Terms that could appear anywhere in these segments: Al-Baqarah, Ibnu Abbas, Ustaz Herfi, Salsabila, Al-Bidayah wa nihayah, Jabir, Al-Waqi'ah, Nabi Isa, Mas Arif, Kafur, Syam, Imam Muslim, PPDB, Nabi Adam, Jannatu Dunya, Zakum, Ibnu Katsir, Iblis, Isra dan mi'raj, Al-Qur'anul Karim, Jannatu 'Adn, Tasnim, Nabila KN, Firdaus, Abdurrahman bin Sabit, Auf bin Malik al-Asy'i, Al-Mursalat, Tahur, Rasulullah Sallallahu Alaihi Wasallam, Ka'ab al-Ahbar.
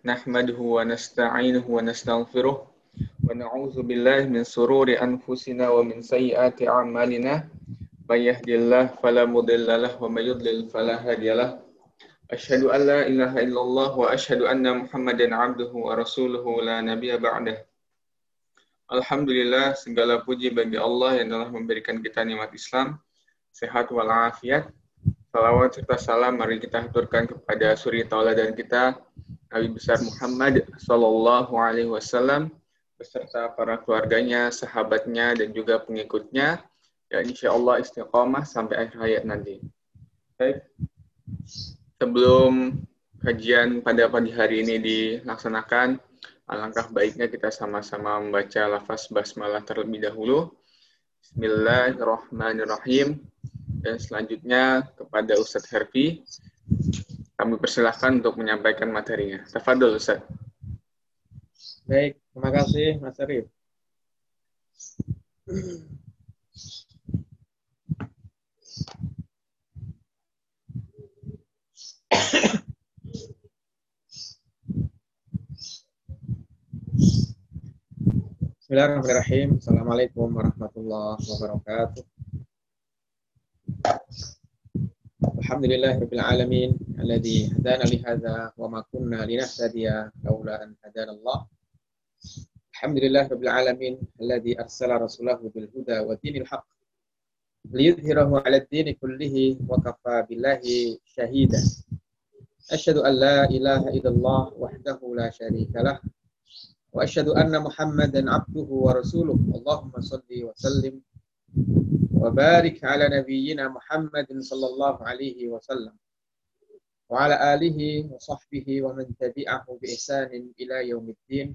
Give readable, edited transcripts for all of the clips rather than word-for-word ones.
nahmaduhu wa nasta'inuhu wa nastaghfiruh wa na'udzu billahi min sururi anfusina wa min sayyiati a'malina may yahdihillahu fala mudhillalah wa may yudlil fala hadiyalah. Asyhadu an la ilaha illallah wa asyhadu anna Muhammadan 'abduhu wa rasuluhu la nabiyya ba'dah. Alhamdulillah, segala puji bagi Allah yang telah memberikan kita nikmat Islam, sehat walafiat. Salawat serta salam mari kita haturkan kepada suri tauladan kita Nabi besar Muhammad Sallallahu Alaihi Wasallam beserta para keluarganya, sahabatnya, dan juga pengikutnya yang insya Allah istiqomah sampai akhir hayat nanti. Baik, sebelum kajian pada pagi hari ini dilaksanakan, alangkah baiknya kita sama-sama membaca lafaz basmalah terlebih dahulu. Bismillahirrahmanirrahim. Dan selanjutnya kepada Ustaz Herfi, kami persilahkan untuk menyampaikan materinya. Tafadhol Ustaz. Baik, terima kasih Mas Arif. Bismillahirrahmanirrahim. Assalamualaikum warahmatullahi wabarakatuh. Alhamdulillahirabbil alamin alladzi hadana li hadza wa ma kunna linahtadiya laula an hadanallah. Alhamdulillahirabbil alamin alladzi arsala rasulahu bil huda wa dinil haqq liyudhhirahu 'alad din kullihi wa kafa billahi syahida. Asyhadu an la ilaha illallah wahdahu la syarika lah wa asyhadu anna Muhammadan 'abduhu wa rasuluh. Allahumma shalli wa sallim وبارك على نبينا محمد صلى الله عليه وسلم وعلى آله وصحبه ومن تبعه بإحسان إلى يوم الدين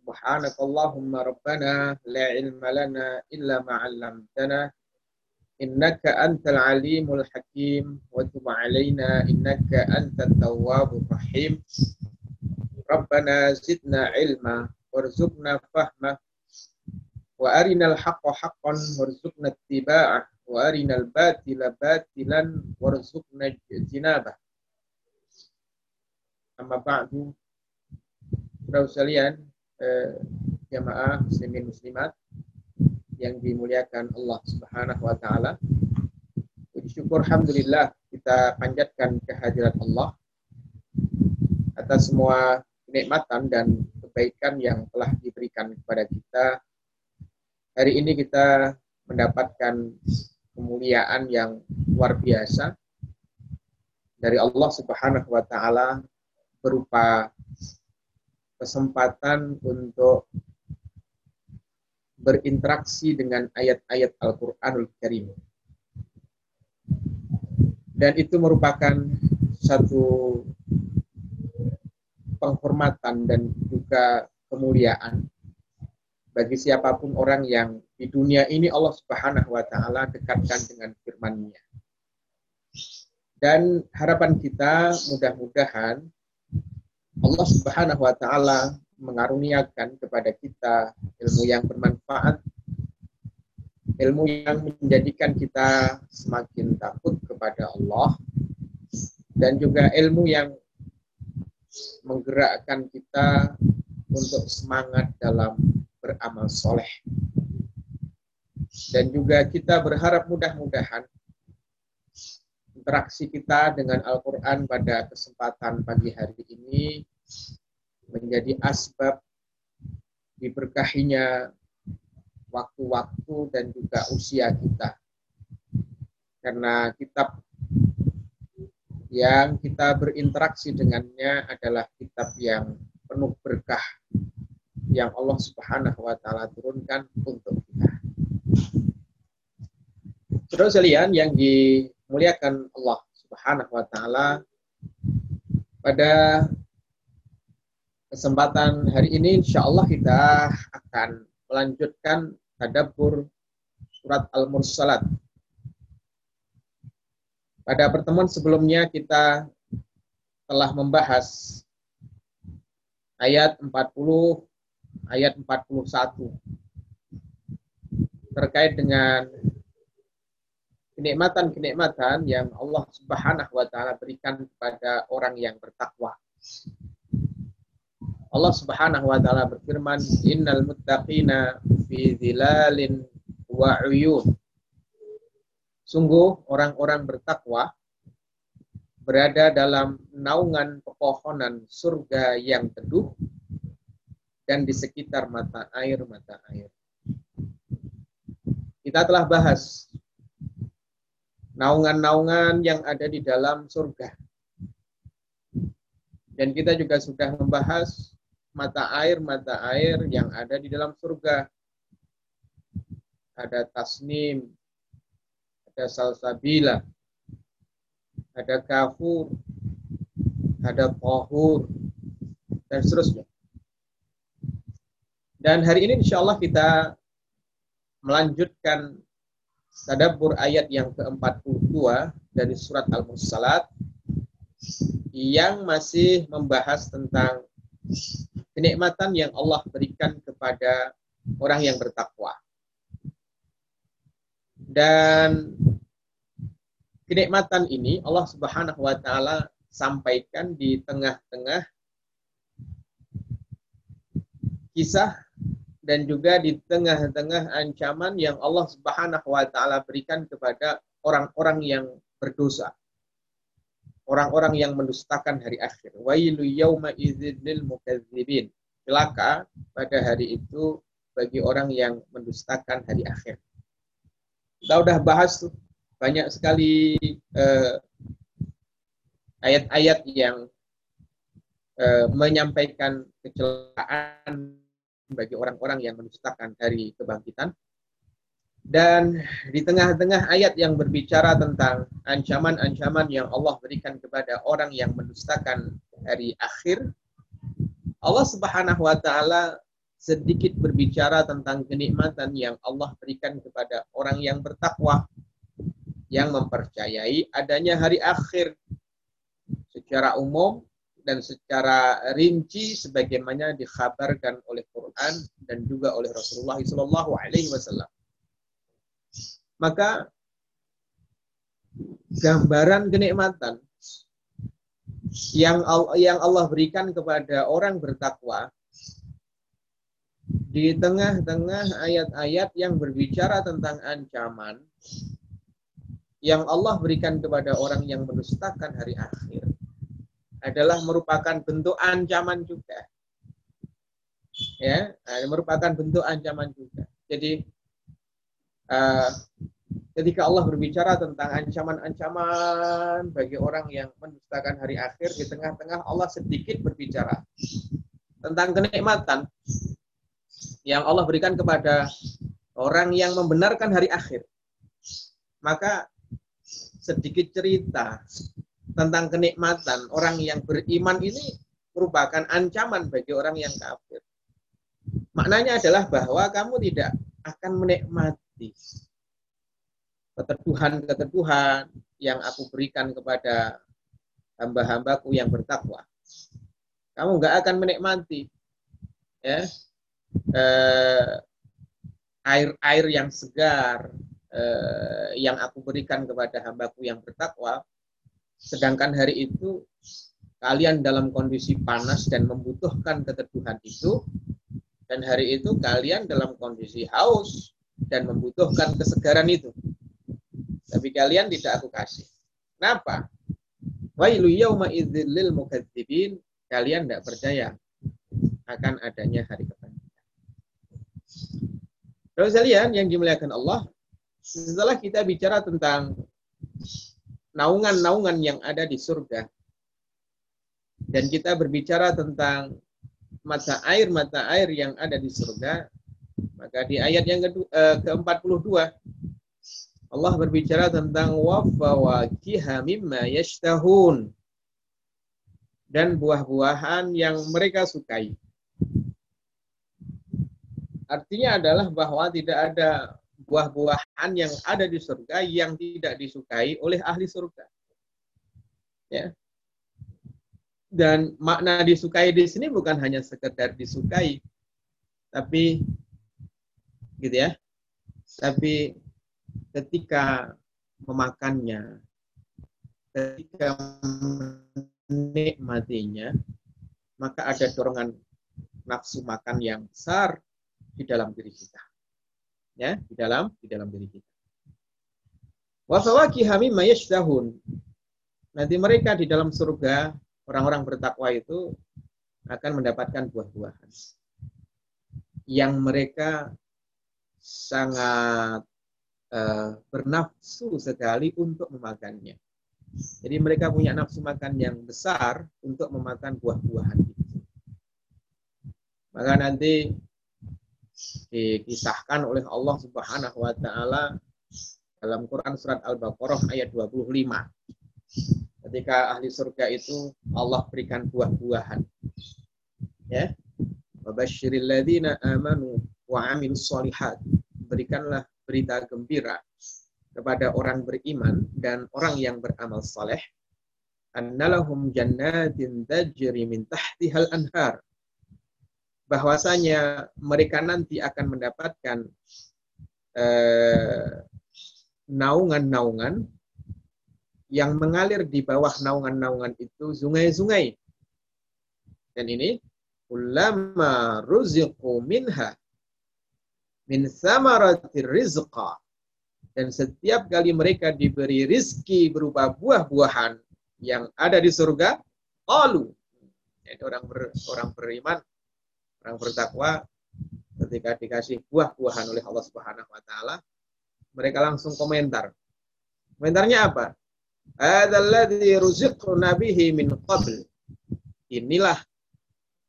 سبحانك اللهم ربنا لا علم لنا إلا ما علمتنا إنك أنت العليم الحكيم وتب علينا إنك أنت التواب الرحيم ربنا زدنا علما وارزقنا فهما wa arinal haqqa haqqan warzuqna ittiba'ah wa arinal batila batilan warzuqna ijtinabah. Amma ba'du, saudara sekalian, jamaah muslimin muslimat yang dimuliakan Allah Subhanahu wa taala. Puji syukur alhamdulillah kita panjatkan kehadirat Allah atas semua kenikmatan dan kebaikan yang telah diberikan kepada kita. Hari ini kita mendapatkan kemuliaan yang luar biasa dari Allah Subhanahu wa taala berupa kesempatan untuk berinteraksi dengan ayat-ayat Al-Qur'anul Karim. Dan itu merupakan satu penghormatan dan juga kemuliaan bagi siapapun orang yang di dunia ini Allah Subhanahu wa taala dekatkan dengan firman-Nya. Dan harapan kita mudah-mudahan Allah Subhanahu wa taala mengaruniakan kepada kita ilmu yang bermanfaat, ilmu yang menjadikan kita semakin takut kepada Allah, dan juga ilmu yang menggerakkan kita untuk semangat dalam beramal soleh. Dan juga kita berharap mudah-mudahan interaksi kita dengan Al-Quran pada kesempatan pagi hari ini menjadi asbab diberkahinya waktu-waktu dan juga usia kita. Karena kitab yang kita berinteraksi dengannya adalah kitab yang penuh berkah yang Allah Subhanahu wa taala turunkan untuk kita. Saudara sekalian yang dimuliakan Allah Subhanahu wa taala, pada kesempatan hari ini insyaallah kita akan melanjutkan tadabbur surat Al-Mursalat. Pada pertemuan sebelumnya kita telah membahas ayat 40 ayat 41 terkait dengan kenikmatan-kenikmatan yang Allah Subhanahu wa taala berikan kepada orang yang bertakwa. Allah Subhanahu wa taala berfirman, "Innal muttaqina fi dhilalin wa 'uyun." Sungguh orang-orang bertakwa berada dalam naungan pepohonan surga yang teduh dan di sekitar mata air. Kita telah bahas naungan-naungan yang ada di dalam surga. Dan kita juga sudah membahas mata air yang ada di dalam surga. Ada Tasnim, ada Salsabila, ada Kafur, ada Tahur, dan seterusnya. Dan hari ini insya Allah kita melanjutkan tadabbur ayat yang ke-42 dari surat Al-Mursalat yang masih membahas tentang kenikmatan yang Allah berikan kepada orang yang bertakwa. Dan kenikmatan ini Allah Subhanahu wa taala sampaikan di tengah-tengah kisah dan juga di tengah-tengah ancaman yang Allah Subhanahu wa taala berikan kepada orang-orang yang berdosa. Orang-orang yang mendustakan hari akhir. Wailul yauma idzil lil mukadzibin. Celaka pada hari itu bagi orang yang mendustakan hari akhir. Kita sudah bahas banyak sekali ayat-ayat yang menyampaikan kecelakaan bagi orang-orang yang mendustakan hari kebangkitan. Dan di tengah-tengah ayat yang berbicara tentang ancaman-ancaman yang Allah berikan kepada orang yang mendustakan hari akhir, Allah Subhanahu wa taala sedikit berbicara tentang kenikmatan yang Allah berikan kepada orang yang bertakwa, yang mempercayai adanya hari akhir secara umum dan secara rinci sebagaimana dikhabarkan oleh Quran dan juga oleh Rasulullah Sallallahu Alaihi Wasallam. Maka gambaran kenikmatan yang Allah berikan kepada orang bertakwa di tengah-tengah ayat-ayat yang berbicara tentang ancaman yang Allah berikan kepada orang yang mendustakan hari akhir adalah merupakan bentuk ancaman juga. Ya, merupakan bentuk ancaman juga. Jadi, ketika Allah berbicara tentang ancaman-ancaman bagi orang yang mendustakan hari akhir, di tengah-tengah Allah sedikit berbicara tentang kenikmatan yang Allah berikan kepada orang yang membenarkan hari akhir. Maka sedikit cerita tentang kenikmatan orang yang beriman ini merupakan ancaman bagi orang yang kafir. Maknanya adalah bahwa kamu tidak akan menikmati keteduhan-keteduhan yang aku berikan kepada hamba-hambaku yang bertakwa. Kamu nggak akan menikmati air-air yang segar yang aku berikan kepada hambaku yang bertakwa, sedangkan hari itu kalian dalam kondisi panas dan membutuhkan keteduhan itu, dan hari itu kalian dalam kondisi haus dan membutuhkan kesegaran itu, tapi kalian tidak aku kasih. Kenapa? Wailu yauma idzil lil mukadzibin, kalian tidak percaya akan adanya hari kebangkitan. Terus kalian yang dimuliakan Allah, setelah kita bicara tentang naungan-naungan yang ada di surga, dan kita berbicara tentang mata air yang ada di surga, maka di ayat yang ke-42 Allah berbicara tentang wa fawakiha mimma yashtahun, dan buah-buahan yang mereka sukai. Artinya adalah bahwa tidak ada buah-buahan yang ada di surga yang tidak disukai oleh ahli surga. Ya. Dan makna disukai di sini bukan hanya sekedar disukai, tapi gitu ya. Tapi ketika memakannya, ketika menikmatinya, maka ada dorongan nafsu makan yang besar di dalam diri kita. Ya, di dalam diri kita. Wa fawakiha mimma yashtahun. Nanti mereka di dalam surga, orang-orang bertakwa itu akan mendapatkan buah-buahan yang mereka sangat bernafsu sekali untuk memakannya. Jadi mereka punya nafsu makan yang besar untuk memakan buah-buahan itu. Maka nanti dikisahkan oleh Allah Subhanahu wa taala dalam Quran surat Al-Baqarah ayat 25. Ketika ahli surga itu Allah berikan buah-buahan. Ya. Wabasyiril ladzina amanu wa 'amilus shalihat. Berikanlah berita gembira kepada orang beriman dan orang yang beramal saleh. Annalahum jannatin tajri min tahtihal anhar. Bahwasanya mereka nanti akan mendapatkan naungan-naungan yang mengalir di bawah naungan-naungan itu sungai-sungai. Dan ini ulama ruziqu minha min samarati rizqa. Dan setiap kali mereka diberi rizki berupa buah-buahan yang ada di surga, qalu. Yaitu orang beriman, orang bertakwa, ketika dikasih buah-buahan oleh Allah Subhanahu wa taala, mereka langsung komentar. Komentarnya apa? Hadzalladzi ruziqna bihi min qabl. Inilah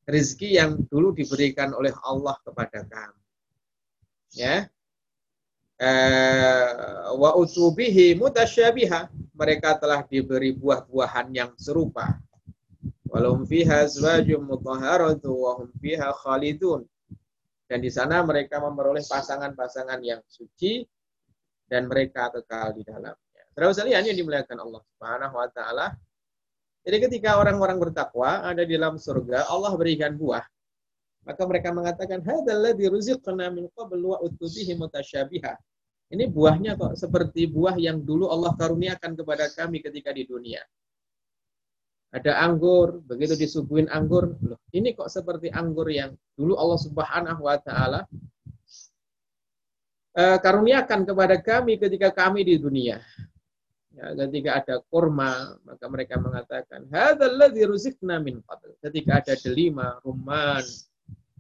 rezeki yang dulu diberikan oleh Allah kepada kami. Ya. Wa utubihi mutasyabiha, mereka telah diberi buah-buahan yang serupa. Walahum fiha azwajum mutahharatu wa hum fiha khalidun. Dan di sana mereka memperoleh pasangan-pasangan yang suci dan mereka kekal di dalamnya. Terus sekalian yang dimuliakan Allah Subhanahu wa taala. Jadi ketika orang-orang bertakwa ada di dalam surga, Allah berikan buah. Maka mereka mengatakan, hadzalladzi ruziqna min qabl wa utubihi mutasyabiha. Ini buahnya kok seperti buah yang dulu Allah karuniakan kepada kami ketika di dunia. Ada anggur, begitu disuguhin anggur, loh, ini kok seperti anggur yang dulu Allah Subhanahu wa taala karuniakan kepada kami ketika kami di dunia. Ya, ketika ada kurma, maka mereka mengatakan, hadzalladzi ruziqna min qabl. Ketika ada delima, rumman,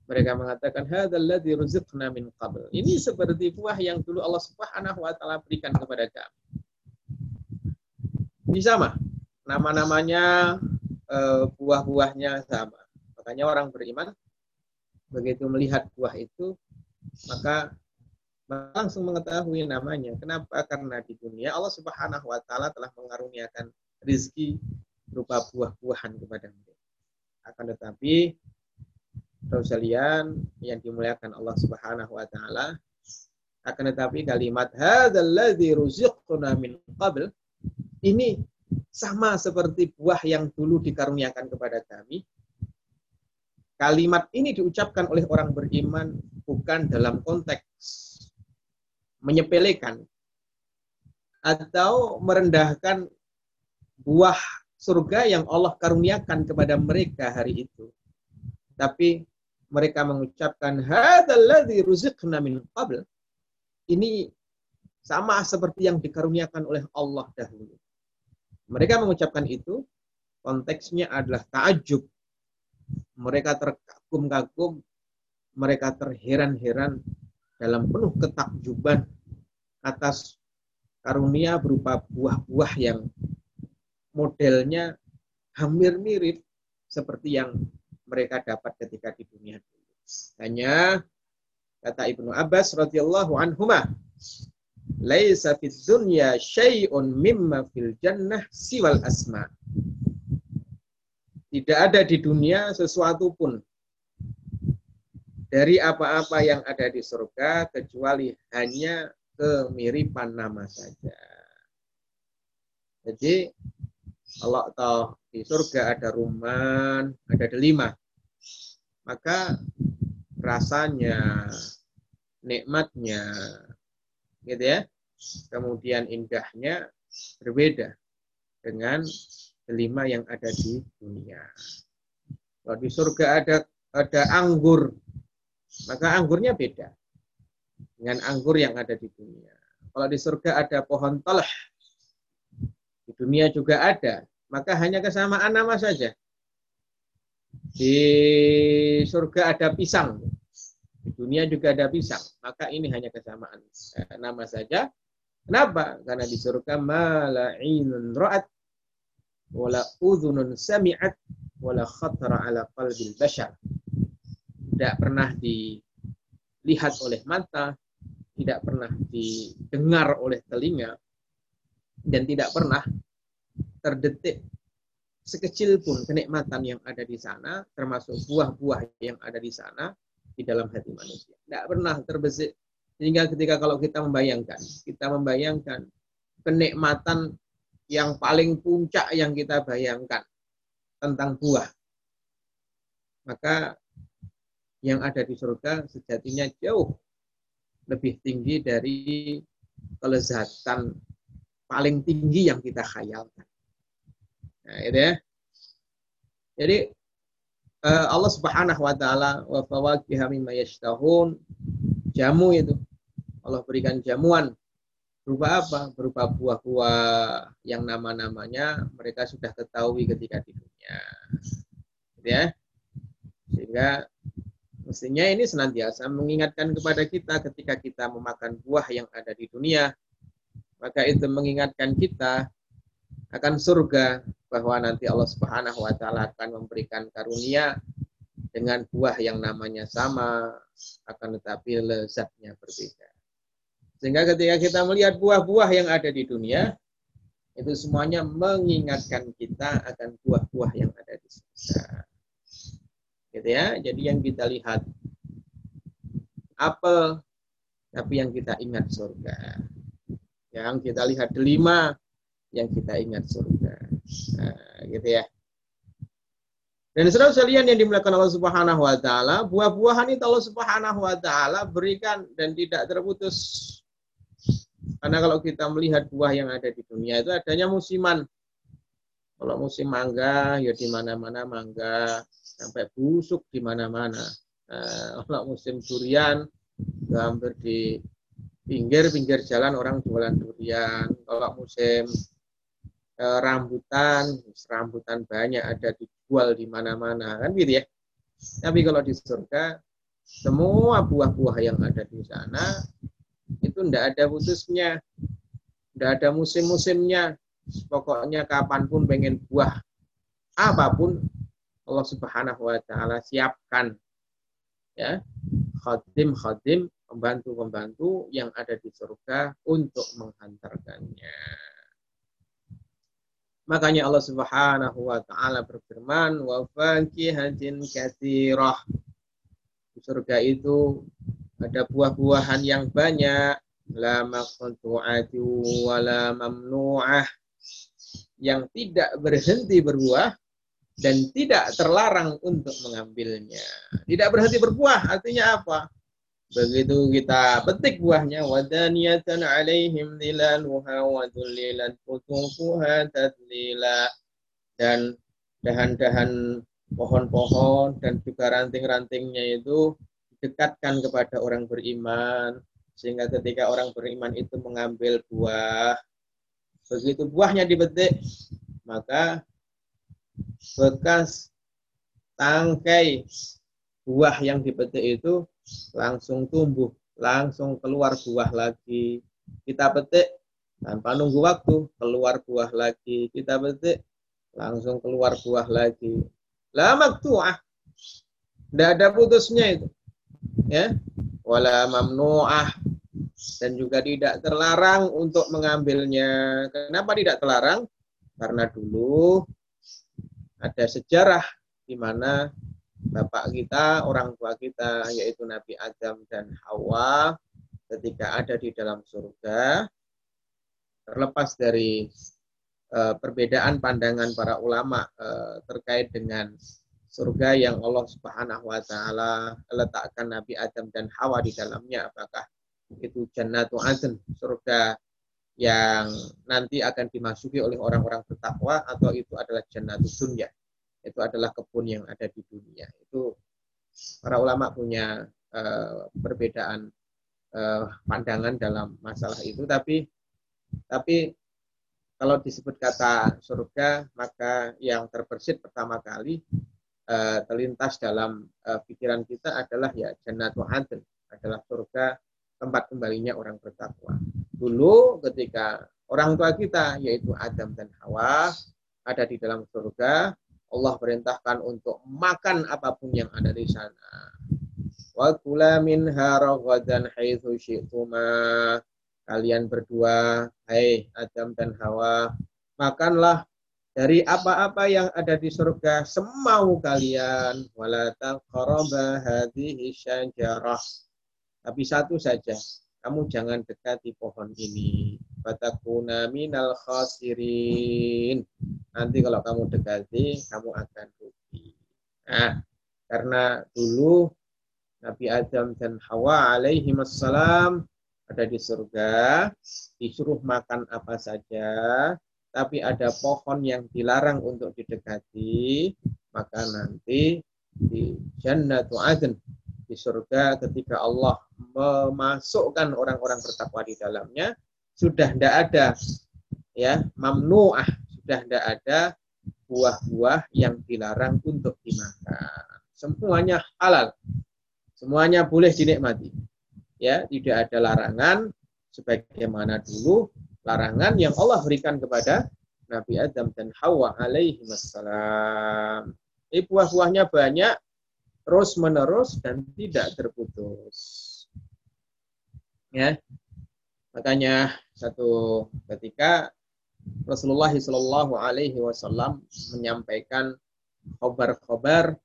mereka mengatakan, hadzalladzi ruziqna min qabl. Ini seperti buah yang dulu Allah Subhanahu wa taala berikan kepada kami. Ini sama, nama-namanya, buah-buahnya sama. Makanya orang beriman begitu melihat buah itu, maka langsung mengetahui namanya. Kenapa? Karena di dunia Allah Subhanahu wa taala telah mengaruniakan rezeki berupa buah-buahan kepada mereka. Akan tetapi sekalian yang dimuliakan Allah Subhanahu wa taala, akan tetapi kalimat hadzalladzi ruziqna min qabl ini sama seperti buah yang dulu dikaruniakan kepada kami. Kalimat ini diucapkan oleh orang beriman bukan dalam konteks menyepelekan atau merendahkan buah surga yang Allah karuniakan kepada mereka hari itu. Tapi mereka mengucapkan hadzalladzi ruziqna min qabl. Ini sama seperti yang dikaruniakan oleh Allah dahulu. Mereka mengucapkan itu, konteksnya adalah ta'ajub. Mereka terkagum-kagum, mereka terheran-heran dalam penuh ketakjuban atas karunia berupa buah-buah yang modelnya hampir mirip seperti yang mereka dapat ketika di dunia. Hanya kata Ibnu Abbas radhiyallahu anhuma, "Laisa fid dunya syai'un mimma fil jannah siwal asma." Tidak ada di dunia sesuatu pun dari apa-apa yang ada di surga kecuali hanya kemiripan nama saja. Jadi kalau toh di surga ada rumman, ada delima, maka rasanya, nikmatnya, gitu ya, kemudian indahnya berbeda dengan delima yang ada di dunia. Kalau di surga ada ada anggur, maka anggurnya beda dengan anggur yang ada di dunia. Kalau di surga ada pohon talh, di dunia juga ada, maka hanya kesamaan nama saja. Di surga ada pisang, di dunia juga ada pisang, maka ini hanya kesamaan nama saja. Kenapa? Karena di surga mala'inun ra'at wala udhunun sami'at wala khatara ala qalbil bashar. Tidak pernah dilihat oleh mata, tidak pernah didengar oleh telinga, dan tidak pernah terdetik sekecil pun kenikmatan yang ada di sana, termasuk buah-buah yang ada di sana, di dalam hati manusia. Tidak pernah terbesit. Sehingga ketika kalau kita membayangkan kenikmatan yang paling puncak yang kita bayangkan tentang buah, maka yang ada di surga sejatinya jauh lebih tinggi dari kelezatan paling tinggi yang kita khayalkan. Nah, itu ya. Jadi Allah Subhanahu wa taala wa fawakiha mimma yashtahun, jamu itu Allah berikan jamuan berupa apa? Berupa buah-buah yang nama-namanya mereka sudah ketahui ketika di dunia. Gitu ya. Sehingga mestinya ini senantiasa mengingatkan kepada kita ketika kita memakan buah yang ada di dunia. Maka itu mengingatkan kita akan surga, bahwa nanti Allah Subhanahu wa taala akan memberikan karunia dengan buah yang namanya sama, akan tetapi lezatnya berbeda. Sehingga ketika kita melihat buah-buah yang ada di dunia, itu semuanya mengingatkan kita akan buah-buah yang ada di surga. Gitu ya. Jadi yang kita lihat apel, tapi yang kita ingat surga. Yang kita lihat delima, yang kita ingat surga. Nah, gitu ya. Dan saudara sekalian yang dimuliakan Allah Subhanahu wa taala, buah-buahan itu Allah Subhanahu wa taala berikan dan tidak terputus. Karena kalau kita melihat buah yang ada di dunia itu adanya musiman. Kalau musim mangga, ya di mana-mana mangga, sampai busuk di mana-mana. Kalau musim durian, hampir di pinggir-pinggir jalan orang jualan durian. Kalau musim rambutan banyak, ada dijual di mana-mana, kan gitu ya. Tapi kalau di surga, semua buah-buah yang ada di sana itu tidak ada putusnya, tidak ada musim-musimnya. Pokoknya kapanpun pengen buah apapun, Allah Subhanahu wa taala siapkan. Ya. Khadim-khadim, pembantu-pembantu yang ada di surga untuk menghantarkannya. Makanya Allah Subhanahu wa taala berfirman, "Wa fakihatin katsirah." Di surga itu ada buah-buahan yang banyak, la maqtu'ati wa la mamnu'ah, yang tidak berhenti berbuah dan tidak terlarang untuk mengambilnya. Tidak berhenti berbuah, artinya apa? Begitu kita petik buahnya, wadaniyatan alaihim dhilaluha wa dhullilat qutufuha tadlila, dan dahan-dahan pohon-pohon dan juga ranting-rantingnya itu dekatkan kepada orang beriman, sehingga ketika orang beriman itu mengambil buah, begitu buahnya dipetik, maka bekas tangkai buah yang dipetik itu langsung tumbuh, langsung keluar buah lagi. Kita petik tanpa nunggu waktu, keluar buah lagi. Kita petik langsung keluar buah lagi. La maqtu'ah, tidak ada putusnya itu. Ya, wala mamnu'ah, dan juga tidak terlarang untuk mengambilnya. Kenapa tidak terlarang? Karena dulu ada sejarah di mana bapak kita, orang tua kita, yaitu Nabi Adam dan Hawa, ketika ada di dalam surga, terlepas dari perbedaan pandangan para ulama terkait dengan surga yang Allah Subhanahu wa taala letakkan Nabi Adam dan Hawa di dalamnya, apakah itu Jannatu 'Adn, surga yang nanti akan dimasuki oleh orang-orang bertakwa, atau itu adalah Jannatu Dunya, itu adalah kebun yang ada di dunia. Itu para ulama punya perbedaan pandangan dalam masalah itu, tapi kalau disebut kata surga, maka yang terbersit pertama kali terlintas dalam pikiran kita adalah ya Jannatu 'Adn, adalah surga tempat kembalinya orang bertakwa. Dulu ketika orang tua kita yaitu Adam dan Hawa ada di dalam surga, Allah perintahkan untuk makan apapun yang ada di sana. Wa kula minha raghadan haitsu syi'tuma. Kalian berdua, hai Adam dan Hawa, makanlah dari apa-apa yang ada di surga semau kalian. Wala taqrabu hadhihi syajarah. Tapi satu saja, kamu jangan dekati pohon ini. Fatakuna minal khasirin. Nanti kalau kamu dekati, kamu akan rugi. Nah, karena dulu Nabi Adam dan Hawa alaihimassalam ada di surga, disuruh makan apa saja, tapi ada pohon yang dilarang untuk didekati, maka nanti di Jannatu 'Adn, di surga ketika Allah memasukkan orang-orang bertakwa di dalamnya, sudah tidak ada ya mamnu'ah, sudah tidak ada buah-buah yang dilarang untuk dimakan. Semuanya halal, semuanya boleh dinikmati. Ya, tidak ada larangan sebagaimana dulu larangan yang Allah berikan kepada Nabi Adam dan Hawa alaihi wassalam. Buah-buahnya banyak terus-menerus dan tidak terputus. Ya. Makanya satu ketika Rasulullah Sallallahu Alaihi Wasallam menyampaikan khabar-khabar,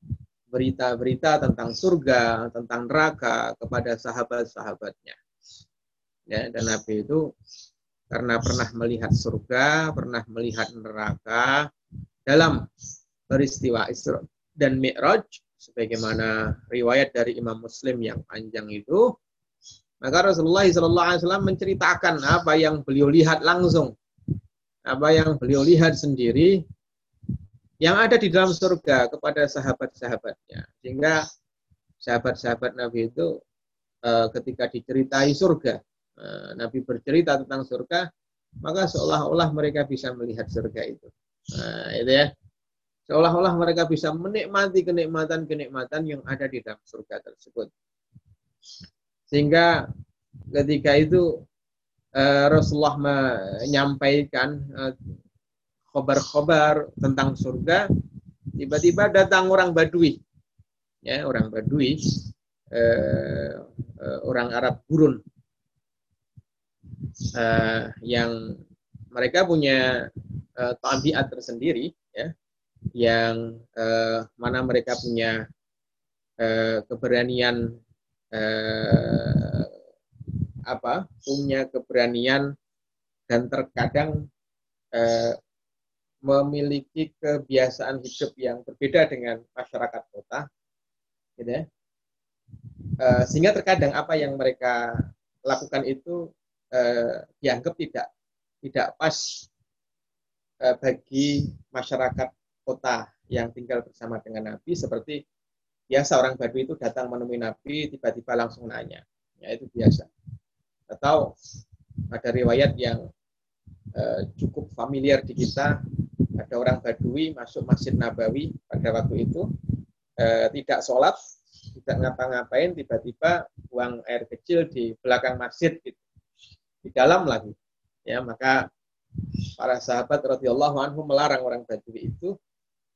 berita-berita tentang surga, tentang neraka kepada sahabat-sahabatnya. Ya, dan Nabi itu karena pernah melihat surga, pernah melihat neraka dalam peristiwa Isra dan mi'raj, sebagaimana riwayat dari Imam Muslim yang panjang itu. Maka Rasulullah SAW menceritakan apa yang beliau lihat langsung, apa yang beliau lihat sendiri, yang ada di dalam surga kepada sahabat-sahabatnya. Sehingga sahabat-sahabat Nabi itu ketika diceritai surga, Nabi bercerita tentang surga, maka seolah-olah mereka bisa melihat surga itu. Nah, itu ya. Seolah-olah mereka bisa menikmati kenikmatan-kenikmatan yang ada di dalam surga tersebut. Sehingga ketika itu Rasulullah menyampaikan khabar-khabar tentang surga, tiba-tiba datang orang Badui, ya orang Badui, orang Arab gurun, yang mereka punya tabiat tersendiri, ya, yang mana mereka punya keberanian. Punya keberanian dan terkadang memiliki kebiasaan hidup yang berbeda dengan masyarakat kota, gitu ya. Sehingga terkadang apa yang mereka lakukan itu dianggap tidak pas bagi masyarakat kota yang tinggal bersama dengan Nabi, seperti biasa orang Badui itu datang menemui Nabi, tiba-tiba langsung nanya. Ya, itu biasa. Atau ada riwayat yang cukup familiar di kita, ada orang Badui masuk Masjid Nabawi pada waktu itu, tidak sholat, tidak ngapa-ngapain, tiba-tiba buang air kecil di belakang masjid, gitu. Di dalam lagi. Ya, maka para sahabat radhiyallahu anhum melarang orang Badui itu.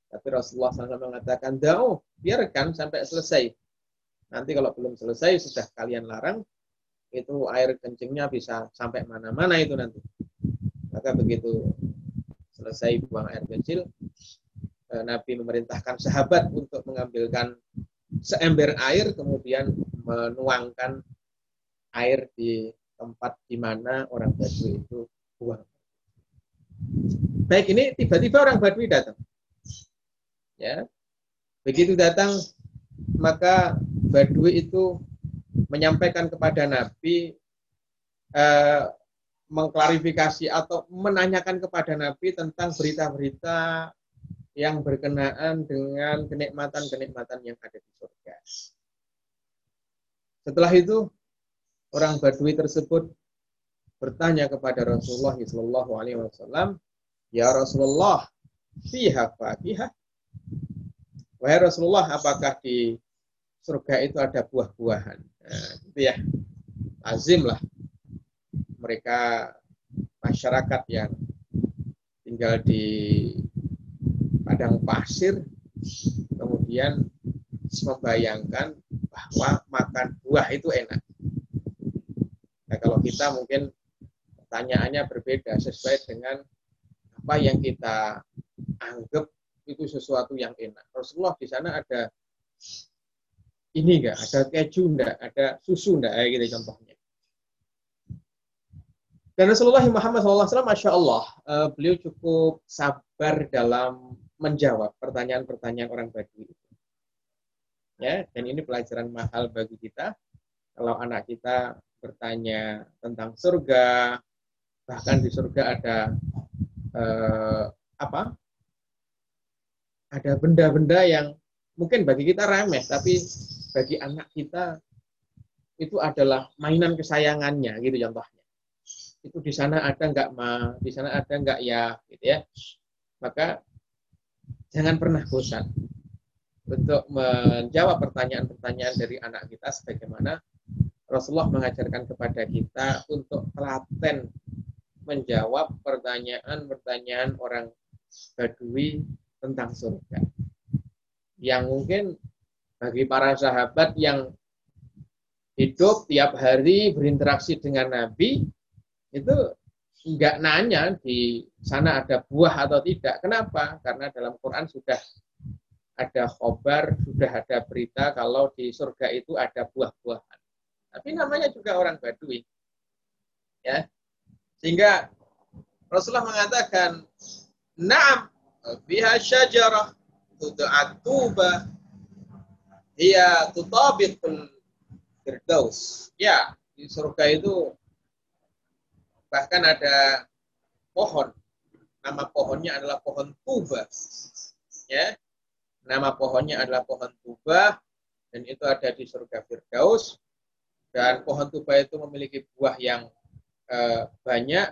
Tapi Rasulullah SAW mengatakan, "Da'u, biarkan sampai selesai. Nanti kalau belum selesai, sudah kalian larang, itu air kencingnya bisa sampai mana-mana itu nanti." Maka begitu selesai buang air kecil, Nabi memerintahkan sahabat untuk mengambilkan seember air, kemudian menuangkan air di tempat di mana orang Badui itu buang. Baik, ini tiba-tiba orang Badui datang. Ya, begitu datang, maka Badui itu menyampaikan kepada Nabi, mengklarifikasi atau menanyakan kepada Nabi tentang berita-berita yang berkenaan dengan kenikmatan-kenikmatan yang ada di surga. Setelah itu, orang Badui tersebut bertanya kepada Rasulullah Sallallahu Alaihi Wasallam, "Ya Rasulullah, fiha fakihah." Wahai Rasulullah, apakah di surga itu ada buah-buahan? Nah, gitu ya. Azimlah mereka masyarakat yang tinggal di padang pasir, kemudian membayangkan bahwa makan buah itu enak. Nah, kalau kita mungkin pertanyaannya berbeda sesuai dengan apa yang kita anggap itu sesuatu yang enak. Rasulullah di sana ada ini enggak, ada keju enggak, ada susu enggak, kayak gitu contohnya. Dan Rasulullah Muhammad SAW, Masya Allah, beliau cukup sabar dalam menjawab pertanyaan-pertanyaan orang Badui itu. Ya, dan ini pelajaran mahal bagi kita. Kalau anak kita bertanya tentang surga, bahkan di surga ada ada benda-benda yang mungkin bagi kita remeh, tapi bagi anak kita itu adalah mainan kesayangannya, gitu contohnya. Itu di sana ada enggak, Ma? Di sana ada enggak, ya? Gitu ya. Maka jangan pernah bosan untuk menjawab pertanyaan-pertanyaan dari anak kita sebagaimana Rasulullah mengajarkan kepada kita untuk telaten menjawab pertanyaan-pertanyaan orang Badui tentang surga. Yang mungkin bagi para sahabat yang hidup tiap hari berinteraksi dengan Nabi, itu enggak nanya di sana ada buah atau tidak. Kenapa? Karena dalam Quran sudah ada khobar, sudah ada berita kalau di surga itu ada buah-buahan. Tapi namanya juga orang Badui. Ya. Sehingga Rasulullah mengatakan, "Na'am biha syajarah tud'at tuba hiya tutabiqul firdaus." Ya, di surga itu bahkan ada pohon. Nama pohonnya adalah pohon tuba. Ya. Nama pohonnya adalah pohon tuba dan itu ada di surga Firdaus. Dan pohon tuba itu memiliki buah yang banyak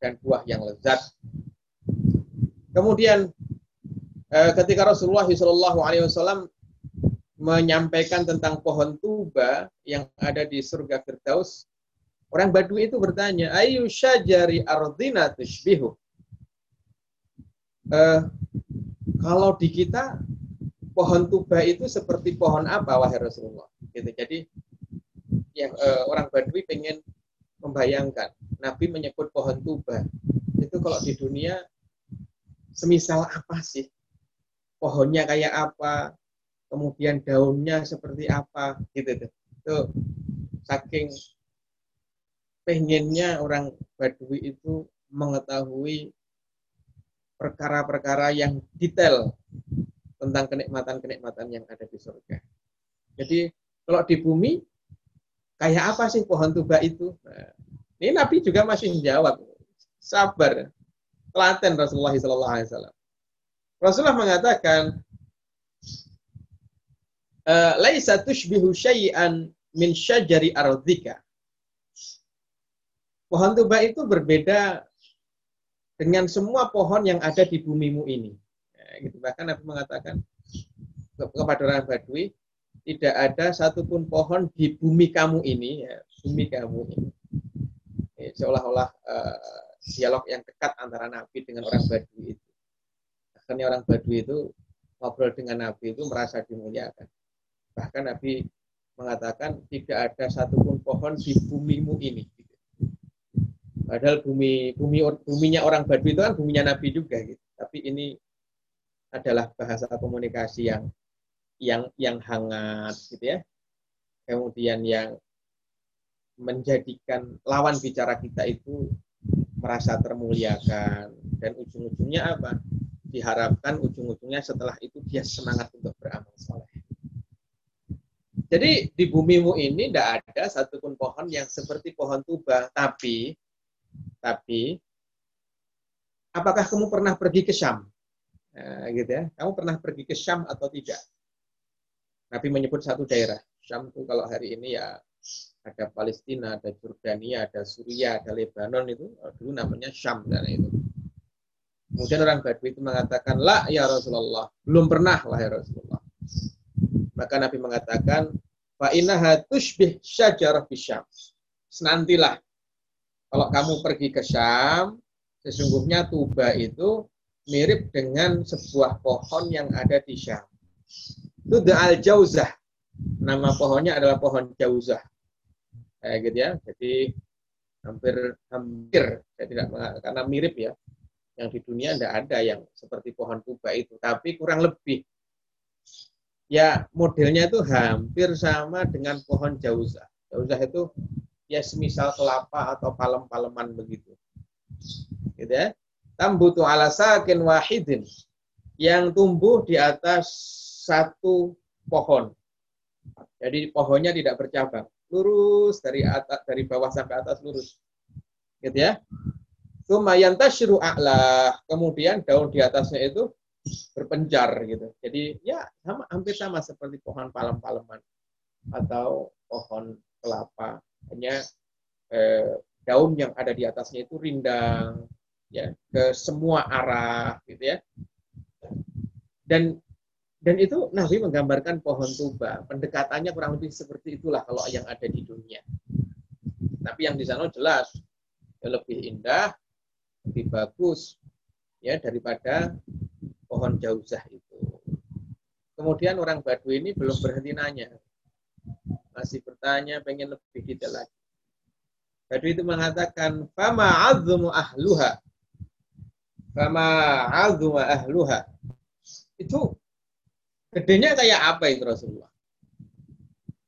dan buah yang lezat. Kemudian ketika Rasulullah Sallallahu Alaihi Wasallam menyampaikan tentang pohon tuba yang ada di surga Firdaus, orang Badui itu bertanya, "Ayu syajari ardina tushbihu?" Kalau di kita, pohon tuba itu seperti pohon apa, wahai Rasulullah? Gitu. Jadi, ya, orang Badui pengen membayangkan. Nabi menyebut pohon tuba. Itu kalau di dunia, semisal apa sih? Pohonnya kayak apa? Kemudian daunnya seperti apa? Gitu. Itu saking pengennya orang Badui itu mengetahui perkara-perkara yang detail tentang kenikmatan-kenikmatan yang ada di surga. Jadi kalau di bumi, kayak apa sih pohon tuba itu? Nah, ini Nabi juga masih menjawab. Sabar, telaten Rasulullah SAW. Rasulullah mengatakan, "Laisa tushbihu syai'an min syajari ardhika." Pohon tuba itu berbeda dengan semua pohon yang ada di bumimu ini. Nah, gitu. Bahkan Nabi mengatakan kepada orang Badui, tidak ada satupun pohon di bumi kamu ini. Ya, bumi kamu ini. Seolah-olah dialog yang dekat antara Nabi dengan orang Badui itu. Akhirnya orang Badui itu ngobrol dengan Nabi itu merasa dimuliakan. Bahkan Nabi mengatakan, tidak ada satupun pohon di bumimu ini. Padahal buminya orang Badui itu kan buminya Nabi juga, gitu. Tapi ini adalah bahasa komunikasi yang hangat, gitu ya. Kemudian yang menjadikan lawan bicara kita itu merasa termuliakan. Dan ujung-ujungnya apa? Diharapkan ujung-ujungnya setelah itu dia semangat untuk beramal soleh. Jadi di bumimu ini tidak ada satupun pohon yang seperti pohon tuba, tapi apakah kamu pernah pergi ke Syam? Nah, gitu ya. Kamu pernah pergi ke Syam atau tidak? Nabi menyebut satu daerah. Syam itu kalau hari ini ya Ada Palestina, ada Jordania, ada Suriah, ada Lebanon itu dulu namanya Syam dan itu. Kemudian orang Badui itu mengatakan, "La ya Rasulullah, belum pernah lah ya Rasulullah." Maka Nabi mengatakan, "Fa innaha tushbih syajarah fi Syam." Senantilah kalau kamu pergi ke Syam, sesungguhnya Tuba itu mirip dengan sebuah pohon yang ada di Syam. Itu al-Jauzah. Nama pohonnya adalah pohon Jauzah. Kayak gitu ya. Jadi hampir saya tidak mengatakan karena mirip ya. Yang di dunia tidak ada yang seperti pohon Tuba itu, tapi kurang lebih ya modelnya itu hampir sama dengan pohon Jauzah. Jauzah itu ya semisal kelapa atau palem-paleman begitu. Gitu ya. Tambutu ala sakin wahidin, yang tumbuh di atas satu pohon. Jadi pohonnya tidak bercabang, lurus dari atas, dari bawah sampai atas lurus. Gitu ya. Sumayantasyiru a'la, kemudian daun di atasnya itu berpencar gitu. Jadi ya sama, hampir sama seperti pohon palem-paleman atau pohon kelapa, hanya daun yang ada di atasnya itu rindang ya ke semua arah gitu ya. Dan itu Nabi menggambarkan pohon Tuba, pendekatannya kurang lebih seperti itulah kalau yang ada di dunia. Tapi yang di sana jelas ya lebih indah, lebih bagus ya daripada pohon Jauzah itu. Kemudian orang Badui ini belum berhenti nanya, masih bertanya, pengen lebih detail lagi. Badui itu mengatakan, "Fama 'azmu ahluha, fama 'azmu ahluha." Itu gedenya kayak apa itu Rasulullah?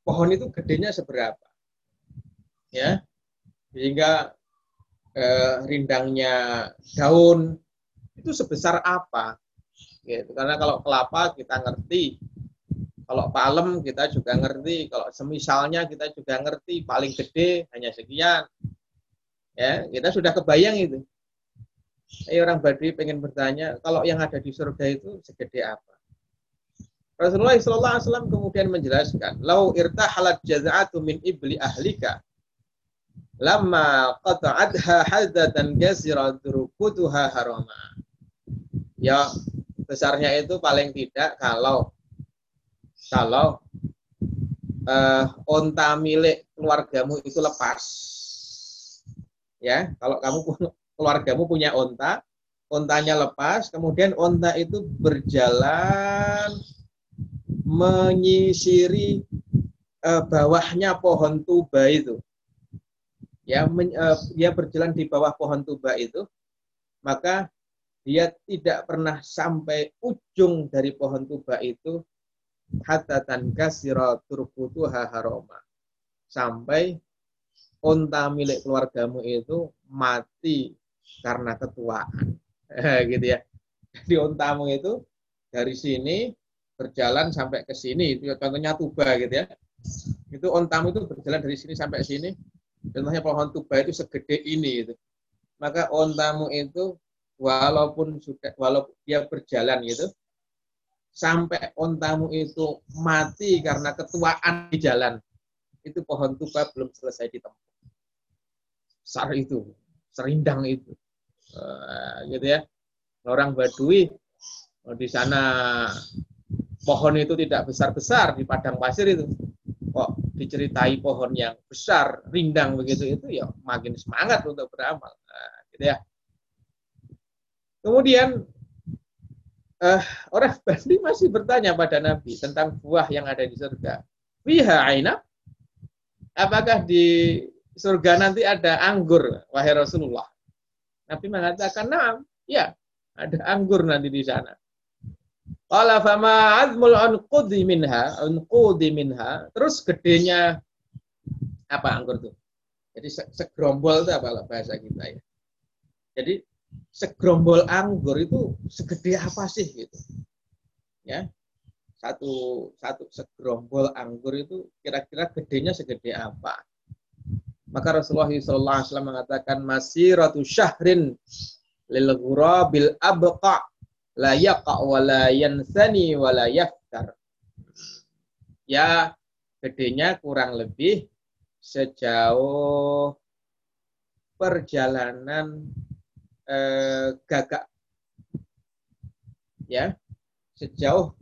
Pohon itu gedenya seberapa? Ya, sehingga rindangnya daun itu sebesar apa gitu. Karena kalau kelapa kita ngerti, kalau palem kita juga ngerti, kalau semisalnya kita juga ngerti, paling gede hanya sekian ya, kita sudah kebayang itu. Orang Badui pengen bertanya, kalau yang ada di surga itu segede apa? Rasulullah Sallallahu Alaihi Wasallam kemudian menjelaskan, "Lau irtahalat jaza'atu min ibli ahlika lama qata'adha haddatan jaziratu rukutuha harama." Ya, besarnya itu paling tidak kalau onta milik keluargamu itu lepas. Ya, kalau kamu keluargamu punya onta, ontanya lepas, kemudian onta itu berjalan menyisiri bawahnya pohon Tuba itu. Ya, dia berjalan di bawah pohon Tuba itu, maka dia tidak pernah sampai ujung dari pohon Tuba itu, hatta tankasira turqutuha harama, sampai unta milik keluargamu itu mati karena ketuaan, gitu ya. Jadi untamu itu dari sini berjalan sampai ke sini, itu contohnya Tuba gitu ya. Itu untamu itu berjalan dari sini sampai sini. Contohnya pohon Tuba itu segede ini itu. Maka ontamu itu walaupun dia berjalan gitu, sampai ontamu itu mati karena ketuaan di jalan, itu pohon Tuba belum selesai ditempuh. Besar itu, serindang itu. Gitu ya. Orang Badui di sana pohon itu tidak besar-besar di padang pasir itu. Kok diceritai pohon yang besar, rindang begitu itu ya makin semangat untuk beramal. Nah, gitu ya. Kemudian orang Badui masih bertanya pada Nabi tentang buah yang ada di surga. Fiha ainab? Apakah di surga nanti ada anggur, wahai Rasulullah? Nabi mengatakan, "Na'am, ya, ada anggur nanti di sana." Qala fama 'azmul unqudi minha, terus gedenya apa anggur itu? Jadi segerombol itu apa bahasa kita ya. Jadi segerombol anggur itu segede apa sih gitu. Ya. Satu segerombol anggur itu kira-kira gedenya segede apa? Maka Rasulullah Sallallahu Alaihi Wasallam mengatakan, "Masiratu syahrin lil ghurabil abqa." La yaqa wa la yansani wa la yaftar. Ya, gedenya kurang lebih sejauh perjalanan gagak. Ya, sejauh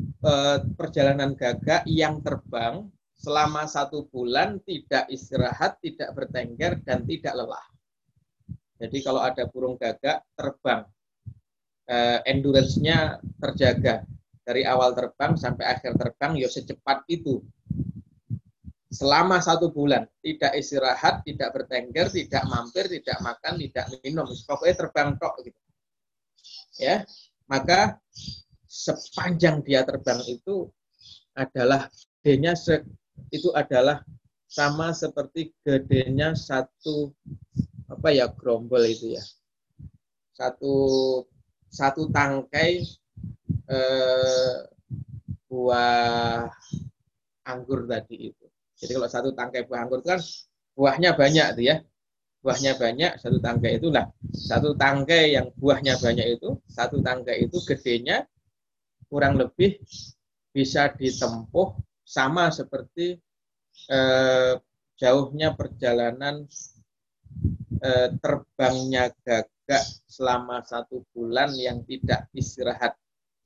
perjalanan gagak yang terbang selama 1 bulan, tidak istirahat, tidak bertengger, dan tidak lelah. Jadi kalau ada burung gagak terbang, endurance-nya terjaga. Dari awal terbang sampai akhir terbang, ya secepat itu. Selama 1 bulan, tidak istirahat, tidak bertengger, tidak mampir, tidak makan, tidak minum. Pokoknya terbang tok gitu. Ya, maka sepanjang dia terbang itu adalah gedenya itu adalah sama seperti gedenya satu gerombol itu ya, satu tangkai buah anggur tadi itu. Jadi kalau satu tangkai buah anggur itu kan buahnya banyak tuh ya, buahnya banyak satu tangkai itulah, satu tangkai yang buahnya banyak itu, satu tangkai itu gedenya kurang lebih bisa ditempuh sama seperti jauhnya perjalanan terbangnya gagak selama 1 bulan yang tidak istirahat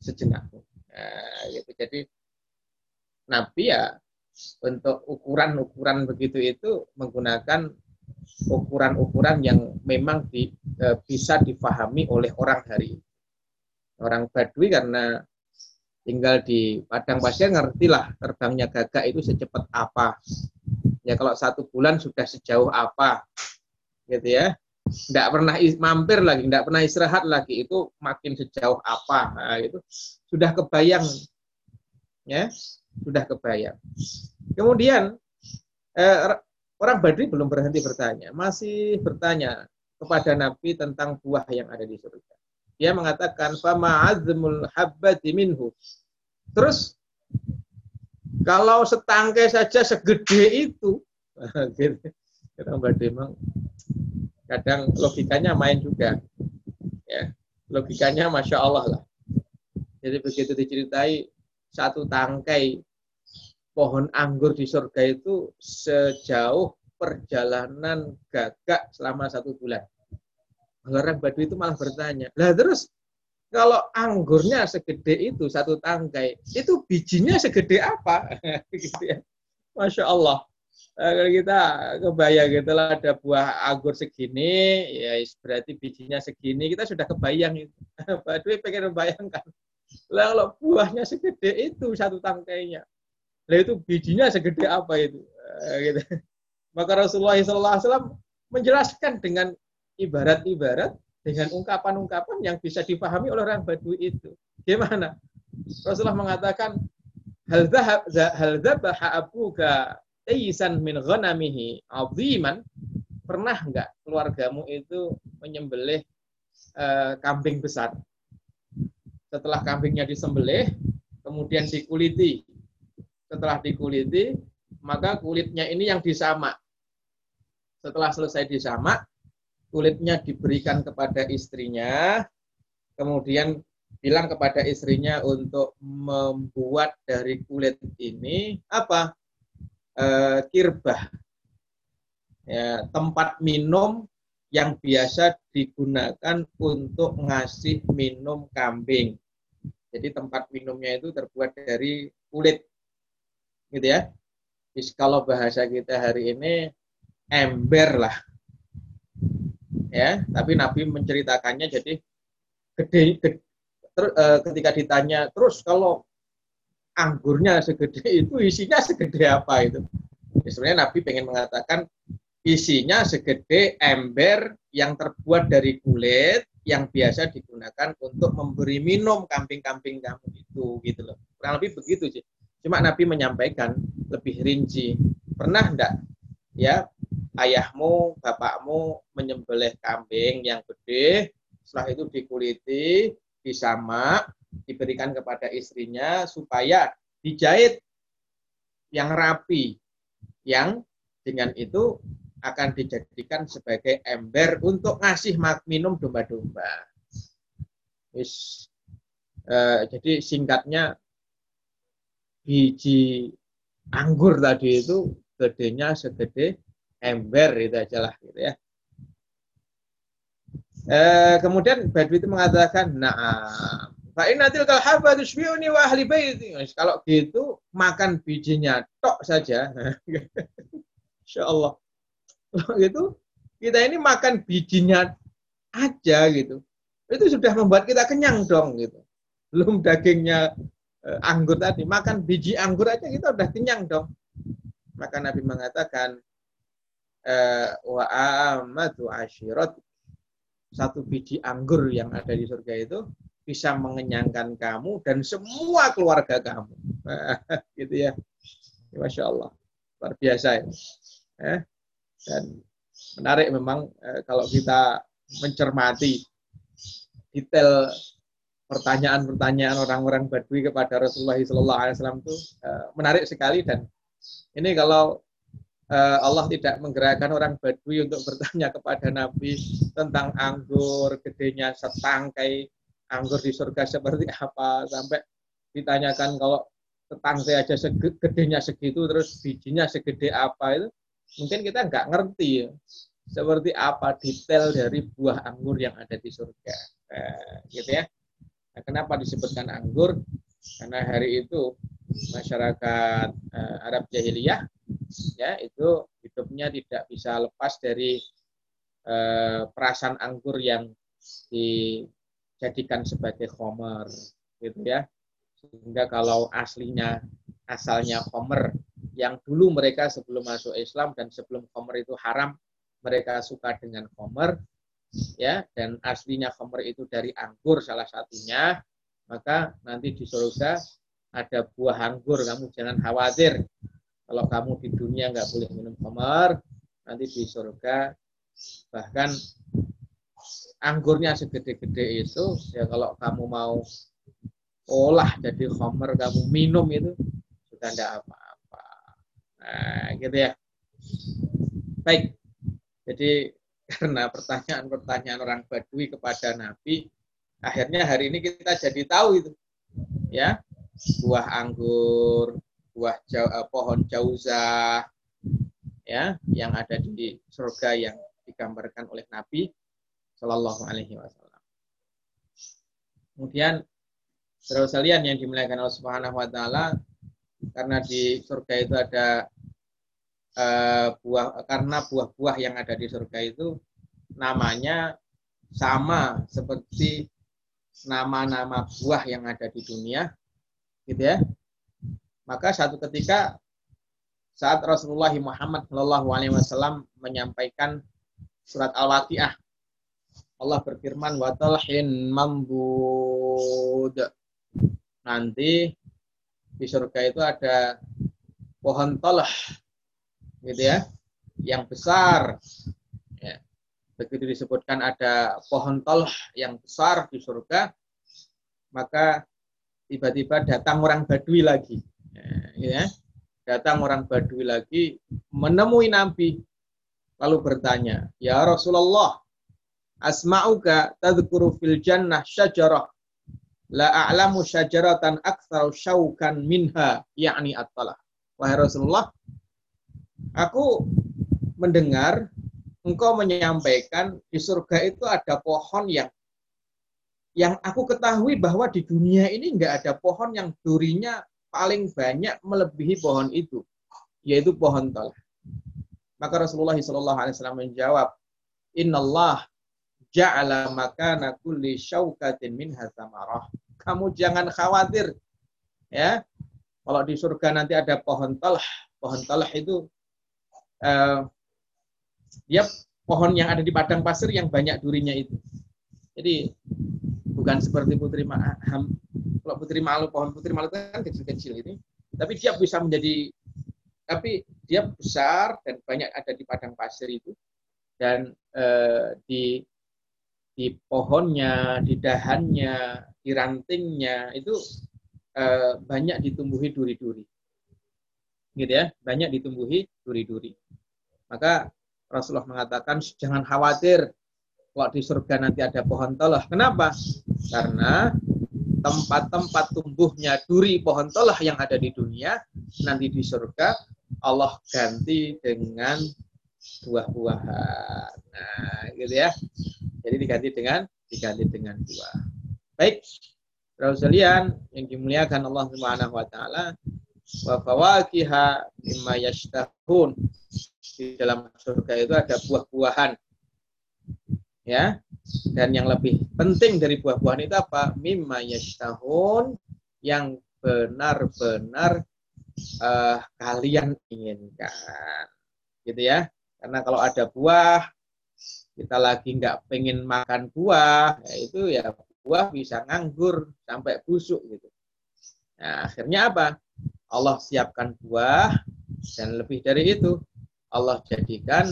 sejenak. Nah, gitu. Jadi Nabi ya untuk ukuran-ukuran begitu itu menggunakan ukuran-ukuran yang memang bisa dipahami oleh orang hari ini. Orang Badui karena tinggal di padang pasir ngertilah terbangnya gagak itu secepat apa. Ya kalau 1 bulan sudah sejauh apa. Gitu ya. Enggak pernah mampir lagi, enggak pernah istirahat lagi, itu makin sejauh apa. Nah, itu sudah kebayang. Ya, sudah kebayang. Kemudian orang Badui belum berhenti bertanya, masih bertanya kepada Nabi tentang buah yang ada di surga. Dia mengatakan fama azmul habbati minhu. Terus kalau setangkai saja segede itu, gitu. Kadang Badui memang kadang logikanya main juga. Ya, logikanya Masya Allah lah. Jadi begitu diceritai satu tangkai pohon anggur di surga itu sejauh perjalanan gagak selama 1 bulan. Orang Badui itu malah bertanya, lah terus kalau anggurnya segede itu satu tangkai, itu bijinya segede apa? Gitu ya. Masya Allah. Kalau kita kebayang gitu lah, ada buah anggur segini, ya berarti bijinya segini, kita sudah kebayang. Itu. Badui pengen membayangkan, lah kalau buahnya segede itu satu tangkainya, lah itu bijinya segede apa itu? Gitu. Maka Rasulullah SAW menjelaskan dengan ibarat-ibarat, dengan ungkapan-ungkapan yang bisa dipahami oleh orang Badui itu. Gimana? Rasulullah mengatakan, hal dzabaha abuka tayyisan min ghanamihi aziman. Pernah enggak keluargamu itu menyembelih kambing besar? Setelah kambingnya disembelih, kemudian dikuliti. Setelah dikuliti, maka kulitnya ini yang disamak. Setelah selesai disamak, kulitnya diberikan kepada istrinya, kemudian bilang kepada istrinya untuk membuat dari kulit ini apa? Kirbah, ya, tempat minum yang biasa digunakan untuk ngasih minum kambing. Jadi tempat minumnya itu terbuat dari kulit, gitu ya. Jadi, kalau bahasa kita hari ini ember lah. Ya, tapi Nabi menceritakannya jadi gede, ketika ditanya terus kalau anggurnya segede itu isinya segede apa itu? Ya, sebenarnya Nabi pengen mengatakan isinya segede ember yang terbuat dari kulit yang biasa digunakan untuk memberi minum kambing-kambing kamu itu gitu loh. Kurang lebih begitu sih. Cuma Nabi menyampaikan lebih rinci. Pernah enggak ya ayahmu, bapakmu menyembelih kambing yang gede, setelah itu dikuliti, disamak, diberikan kepada istrinya supaya dijahit yang rapi, yang dengan itu akan dijadikan sebagai ember untuk ngasih minum domba-domba. Jadi singkatnya, biji anggur tadi itu gedenya segede ember itu ajalah gitu ya. Kemudian Badwi itu mengatakan, "Na'am. Fa innatil kalhaba tushbi'uni wa ahli baiti." Kalau gitu makan bijinya tok saja. Insyaallah. Kalau gitu kita ini makan bijinya aja gitu. Itu sudah membuat kita kenyang dong gitu. Belum dagingnya anggur tadi, makan biji anggur aja kita udah kenyang dong. Maka Nabi mengatakan wa amatu ashirat, satu biji anggur yang ada di surga itu bisa mengenyangkan kamu dan semua keluarga kamu. Gitu ya. Masya Allah. Luar biasa ya. Dan menarik memang kalau kita mencermati detail pertanyaan-pertanyaan orang-orang Badui kepada Rasulullah Sallallahu Alaihi Wasallam itu menarik sekali. Dan ini kalau Allah tidak menggerakkan orang Badui untuk bertanya kepada Nabi tentang anggur, gedenya setangkai anggur di surga seperti apa, sampai ditanyakan kalau setangkai aja gedenya segitu, terus bijinya segede apa, itu mungkin kita nggak ngerti ya, seperti apa detail dari buah anggur yang ada di surga, gitu ya. Nah, kenapa disebutkan anggur? Karena hari itu masyarakat Arab Jahiliyah ya itu hidupnya tidak bisa lepas dari perasan anggur yang dijadikan sebagai khomer, gitu ya. Sehingga kalau asalnya khomer yang dulu mereka sebelum masuk Islam dan sebelum khomer itu haram, mereka suka dengan khomer, ya, dan aslinya khomer itu dari anggur salah satunya. Maka nanti di surga ada buah anggur, kamu jangan khawatir. Kalau kamu di dunia nggak boleh minum khomer, nanti di surga bahkan anggurnya segede-gede itu, ya kalau kamu mau olah jadi khomer, kamu minum itu sudah nggak apa-apa. Nah, gitu ya. Baik. Jadi karena pertanyaan-pertanyaan orang Badui kepada Nabi, akhirnya hari ini kita jadi tahu itu, ya, buah anggur, pohon jauzah, ya, yang ada di surga yang digambarkan oleh Nabi Shallallahu Alaihi Wasallam. Kemudian, terus kalian yang dimuliakan Allah Subhanahu Wa Taala, karena di surga itu ada karena buah-buah yang ada di surga itu namanya sama seperti nama-nama buah yang ada di dunia, gitu ya. Maka satu ketika saat Rasulullah Muhammad SAW menyampaikan surat Al-Waqi'ah, Allah berfirman, wa talhin mambud. Nanti di surga itu ada pohon talah, gitu ya, yang besar. Ya. Begitu disebutkan ada pohon talh yang besar di surga, maka tiba-tiba datang orang Badui lagi. Ya. Datang orang Badui lagi menemui Nabi, lalu bertanya, ya Rasulullah, asma'uka tadhkuru fil jannah syajarah, la a'lamu syajaratan aktsara syaukan minha, yakni at-talah. Wahai Rasulullah, aku mendengar engkau menyampaikan di surga itu ada pohon yang aku ketahui bahwa di dunia ini enggak ada pohon yang durinya paling banyak melebihi pohon itu, yaitu pohon talah. Maka Rasulullah Sallallahu Alaihi Wasallam menjawab, Innallah ja'ala makana kulli syaukatin minha samarah. Kamu jangan khawatir, ya. Kalau di surga nanti ada pohon talah. Pohon talah itu dia pohon yang ada di padang pasir yang banyak durinya itu. Jadi bukan seperti putri maham. Kalau putri malu, pohon putri malu kan kecil-kecil ini. Tapi dia besar dan banyak ada di padang pasir itu. Dan di pohonnya, di dahannya, di rantingnya itu banyak ditumbuhi duri-duri. Gitu ya, banyak ditumbuhi duri-duri. Maka Rasulullah mengatakan jangan khawatir kalau di surga nanti ada pohon talah. Kenapa? Karena tempat-tempat tumbuhnya duri pohon talah yang ada di dunia nanti di surga Allah ganti dengan buah-buahan. Nah, gitu ya. Jadi diganti dengan buah. Baik. Saudara sekalian yang dimuliakan Allah Subhanahu wa taala, wa fawakiha mimma yashtahun. Di dalam surga itu ada buah-buahan. Ya. Dan yang lebih penting dari buah-buahan itu apa? Mimma yashtahun, yang benar-benar kalian inginkan. Gitu ya. Karena kalau ada buah, kita lagi nggak pengen makan buah, ya itu ya buah bisa nganggur sampai busuk gitu. Nah, akhirnya apa? Allah siapkan buah, dan lebih dari itu, Allah jadikan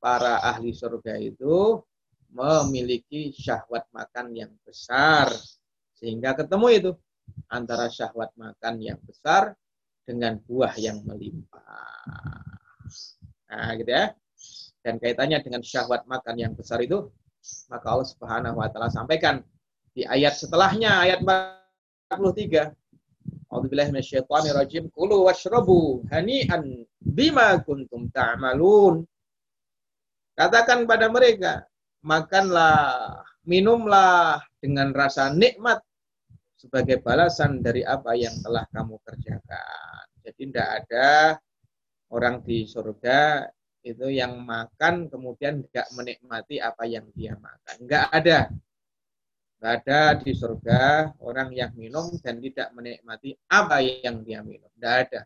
para ahli surga itu memiliki syahwat makan yang besar. Sehingga ketemu itu antara syahwat makan yang besar dengan buah yang melimpah. Nah, gitu ya. Dan kaitannya dengan syahwat makan yang besar itu, maka Allah Subhanahu wa taala sampaikan di ayat setelahnya, ayat 43. A'udzubillahi minasyaitonir rajim. Kulu washrabu hani'an bima kuntum ta'malun. Katakan pada mereka, makanlah, minumlah dengan rasa nikmat sebagai balasan dari apa yang telah kamu kerjakan. Jadi tidak ada orang di surga itu yang makan kemudian nggak menikmati apa yang dia makan. Nggak ada di surga orang yang minum dan tidak menikmati apa yang dia minum. Nggak ada.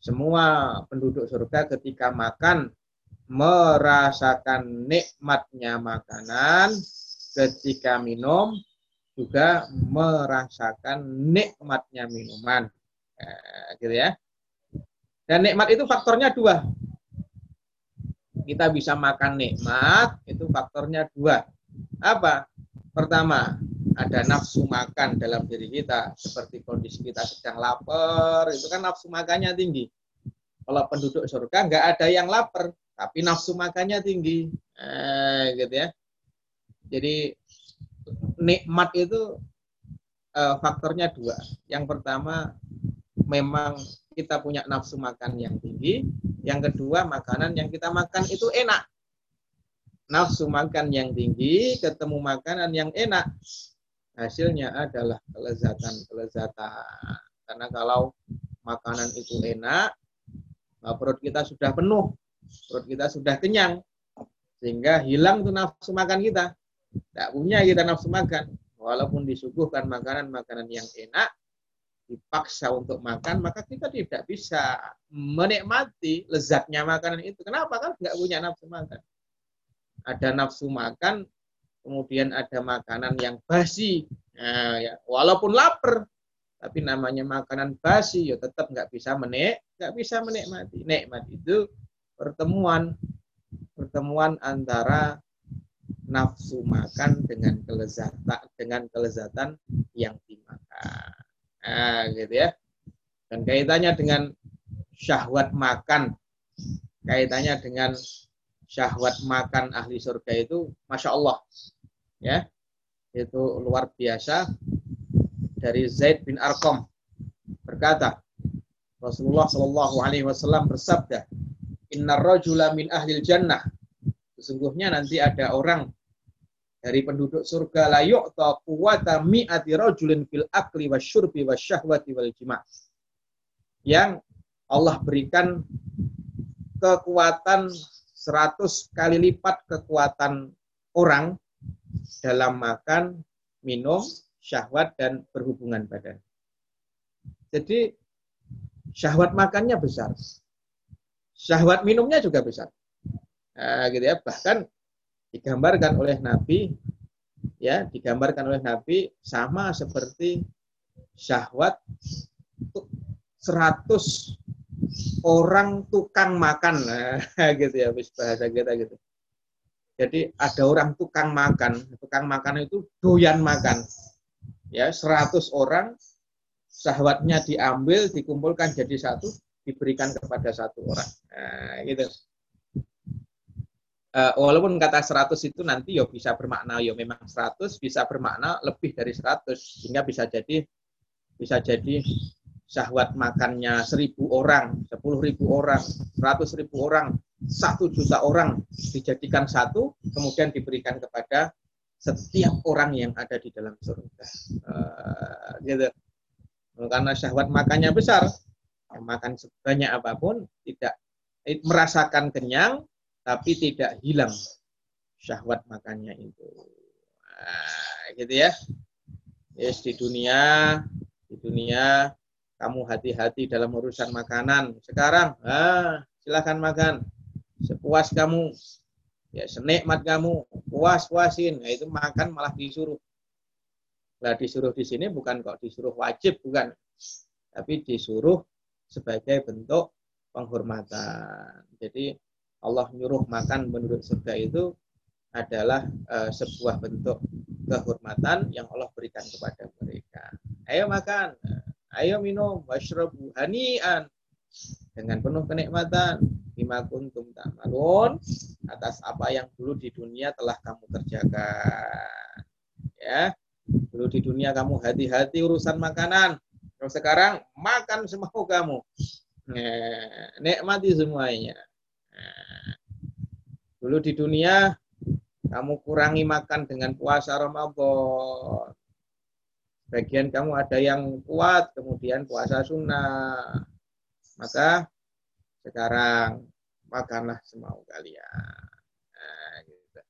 Semua penduduk surga ketika makan merasakan nikmatnya makanan, ketika minum juga merasakan nikmatnya minuman. Gitu ya. Dan nikmat itu faktornya dua. Kita bisa makan nikmat, itu faktornya dua. Apa? Pertama, ada nafsu makan dalam diri kita. Seperti kondisi kita sedang lapar, itu kan nafsu makannya tinggi. Kalau penduduk surga nggak ada yang lapar, tapi nafsu makannya tinggi. Gitu ya. Jadi, nikmat itu faktornya dua. Yang pertama, memang kita punya nafsu makan yang tinggi. Yang kedua, makanan yang kita makan itu enak. Nafsu makan yang tinggi, ketemu makanan yang enak. Hasilnya adalah kelezatan-kelezatan. Karena kalau makanan itu enak, perut kita sudah penuh, perut kita sudah kenyang. Sehingga hilang tuh nafsu makan kita. Tidak punya kita nafsu makan. Walaupun disuguhkan makanan-makanan yang enak, dipaksa untuk makan, maka kita tidak bisa menikmati lezatnya makanan itu. Kenapa? Kan nggak punya nafsu makan. Ada nafsu makan, kemudian ada makanan yang basi. Nah, ya, walaupun lapar, tapi namanya makanan basi, ya tetap nggak bisa menikmati. Nikmat itu pertemuan antara nafsu makan dengan kelezatan yang dimakan. Nah, gitu ya. Dan kaitannya dengan syahwat makan ahli surga itu, masya Allah, ya, itu luar biasa. Dari Zaid bin Arqam berkata, Rasulullah Sallallahu Alaihi Wasallam bersabda, Inna rajula min ahlil jannah. Sesungguhnya nanti ada orang dari penduduk surga, la yu'ta quwwata mi'ati rajulin fil akli wasyurbi wasyahwati wal jima'. Yang Allah berikan kekuatan 100 kali lipat kekuatan orang dalam makan, minum, syahwat, dan berhubungan badan. Jadi syahwat makannya besar. Syahwat minumnya juga besar. Nah, gitu ya, bahkan digambarkan oleh Nabi sama seperti syahwat 100 orang tukang makan. Nah, gitu ya, bahasa kita gitu. Jadi ada orang tukang makan itu doyan makan. Ya, 100 orang syahwatnya diambil, dikumpulkan jadi satu, diberikan kepada satu orang. Nah, gitu. Walaupun kata 100 itu nanti ya bisa bermakna ya memang 100, bisa bermakna lebih dari 100, sehingga bisa jadi syahwat makannya 1000 orang, 10.000 orang, 100.000 orang, 1.000.000 orang dijadikan satu, kemudian diberikan kepada setiap orang yang ada di dalam surga. Gitu. Karena syahwat makannya besar, makan sebanyak apapun, tidak merasakan kenyang, tapi tidak hilang syahwat makannya itu. Gitu ya. Yes, di dunia kamu hati-hati dalam urusan makanan. Sekarang, silahkan makan sepuas kamu, ya senikmat kamu, puas-puasin. Nah, itu makan malah disuruh. Nah, disuruh di sini bukan kok disuruh wajib, bukan, tapi disuruh sebagai bentuk penghormatan. Jadi Allah nyuruh makan menurut surga itu adalah sebuah bentuk kehormatan yang Allah berikan kepada mereka. Ayo makan, ayo minum, washrabu hani'an, dengan penuh kenikmatan, bima kuntum ta'malun, atas apa yang dulu di dunia telah kamu kerjakan. Ya, dulu di dunia kamu hati-hati urusan makanan. Kalau sekarang makan semau kamu, nikmati semuanya. Dulu di dunia kamu kurangi makan dengan puasa Ramadan. Bagian kamu ada yang kuat, kemudian puasa sunnah. Maka sekarang makanlah semau kalian. Nah, gitu.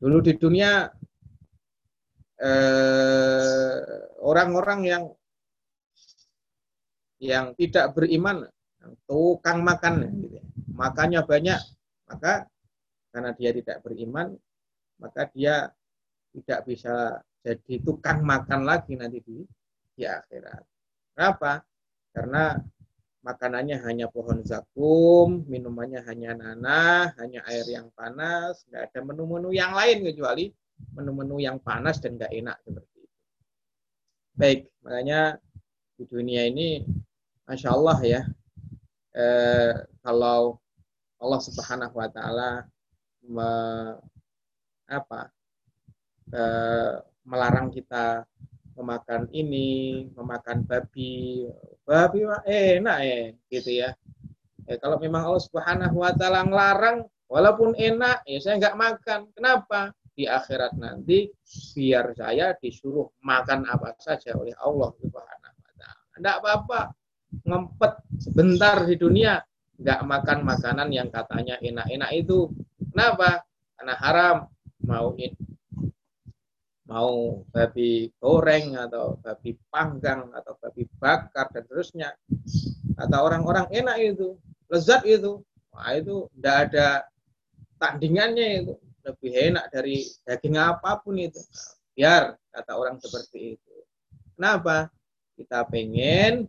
Dulu di dunia orang-orang yang tidak beriman, tukang makan, gitu. Makannya banyak, maka karena dia tidak beriman, maka dia tidak bisa jadi tukang makan lagi nanti di akhirat. Kenapa? Karena makanannya hanya pohon zakum, minumannya hanya nanah, hanya air yang panas, nggak ada menu-menu yang lain kecuali menu-menu yang panas dan nggak enak seperti itu. Baik, makanya di dunia ini, masya Allah ya, kalau Allah Subhanahu Wa Taala melarang kita memakan ini, memakan babi enak ya, gitu ya. Kalau memang Allah Subhanahu Wa Taala ngelarang, walaupun enak, ya saya nggak makan. Kenapa? Di akhirat nanti biar saya disuruh makan apa saja oleh Allah Subhanahu Wa Taala. Nggak apa-apa, ngempet sebentar di dunia, nggak makan makanan yang katanya enak-enak itu. Kenapa? Karena haram. Mau babi goreng atau babi panggang atau babi bakar dan terusnya, kata orang-orang enak itu, lezat itu. Wah, itu tidak ada tandingannya, itu lebih enak dari daging apapun itu. Biar kata orang seperti itu. Kenapa? Kita pengen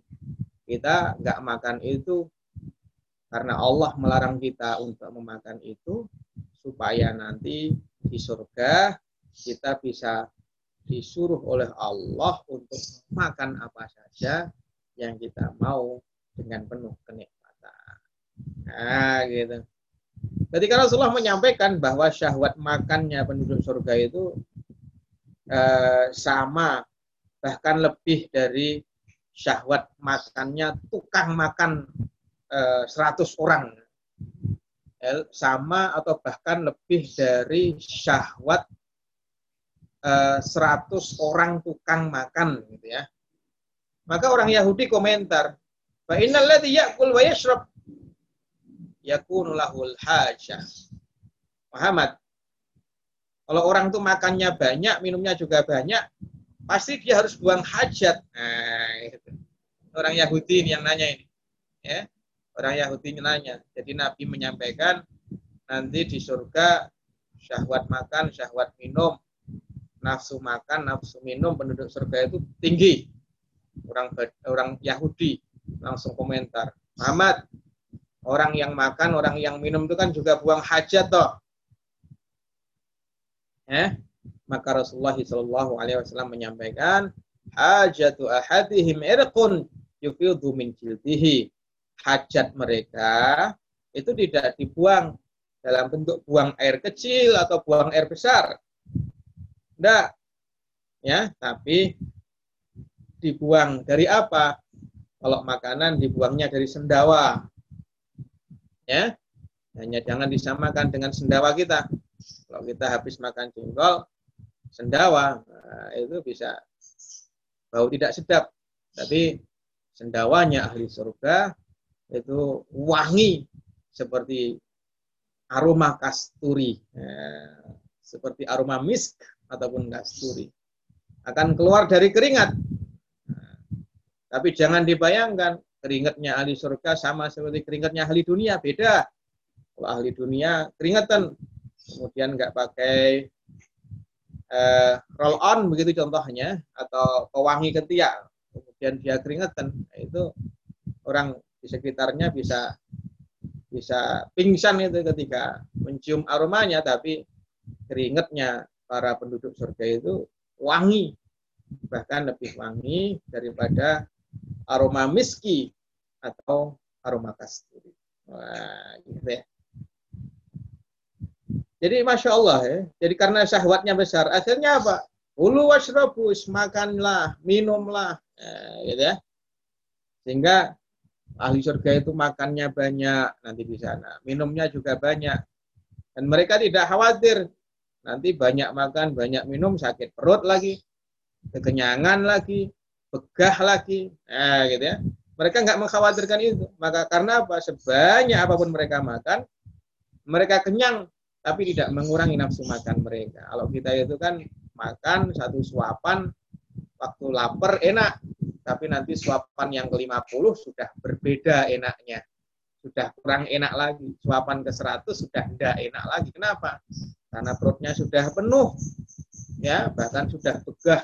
kita nggak makan itu karena Allah melarang kita untuk memakan itu, supaya nanti di surga kita bisa disuruh oleh Allah untuk makan apa saja yang kita mau dengan penuh kenikmatan. Nah, gitu. Ketika Rasulullah menyampaikan bahwa syahwat makannya penduduk surga itu sama, bahkan lebih dari syahwat makannya tukang makan 100 orang. Sama atau bahkan lebih dari syahwat 100 orang tukang makan, gitu ya. Maka orang Yahudi komentar, fa innal ladzi ya'kul wa yashrab yakunu lahul hajah. Muhammad, kalau orang tuh makannya banyak, minumnya juga banyak, pasti dia harus buang hajat. Nah, gitu. Orang Yahudi yang nanya ini, ya. Orang Yahudi nanya. Jadi Nabi menyampaikan nanti di surga syahwat makan, syahwat minum, nafsu makan, nafsu minum penduduk surga itu tinggi. Orang Yahudi langsung komentar, Muhammad, orang yang makan, orang yang minum itu kan juga buang hajat toh. Maka Rasulullah Sallallahu Alaihi Wasallam menyampaikan, hajatu ahadihim irqun yufidhu min jildihi. Hajat mereka itu tidak dibuang dalam bentuk buang air kecil atau buang air besar. Enggak, ya, tapi dibuang dari apa? Kalau makanan dibuangnya dari sendawa, ya. Hanya jangan disamakan dengan sendawa kita. Kalau kita habis makan jengkol, sendawa, nah, itu bisa bau tidak sedap. Tapi sendawanya ahli surga itu wangi seperti aroma kasturi. Seperti aroma misk ataupun kasturi. Akan keluar dari keringat. Nah, tapi jangan dibayangkan keringatnya ahli surga sama seperti keringatnya ahli dunia. Beda. Kalau ahli dunia keringatan, kemudian nggak pakai roll on begitu contohnya, atau pewangi ketiak, kemudian dia keringatan, nah, itu orang di sekitarnya bisa pingsan itu ketika mencium aromanya, tapi keringatnya para penduduk surga itu wangi, bahkan lebih wangi daripada aroma miski atau aroma kasturi. Wah, gitu ya. Jadi masya Allah ya. Jadi karena syahwatnya besar, akhirnya apa? Ulu washrabu, makanlah, minumlah, gitu ya. Sehingga ahli surga itu makannya banyak nanti di sana, minumnya juga banyak, dan mereka tidak khawatir nanti banyak makan, banyak minum sakit perut lagi, kekenyangan lagi, begah lagi, gitu ya. Mereka nggak mengkhawatirkan itu. Maka karena apa? Sebanyak apapun mereka makan, mereka kenyang. Tapi tidak mengurangi nafsu makan mereka. Kalau kita itu kan makan satu suapan, waktu lapar enak, tapi nanti suapan yang ke-50 sudah berbeda enaknya. Sudah kurang enak lagi. Suapan ke-100 sudah tidak enak lagi. Kenapa? Karena perutnya sudah penuh. Ya, bahkan sudah begah,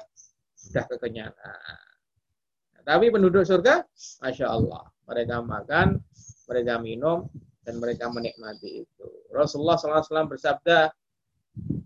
sudah kekenyangan. Nah, tapi penduduk surga, masya Allah, mereka makan, mereka minum, dan mereka menikmati itu. Rasulullah SAW bersabda,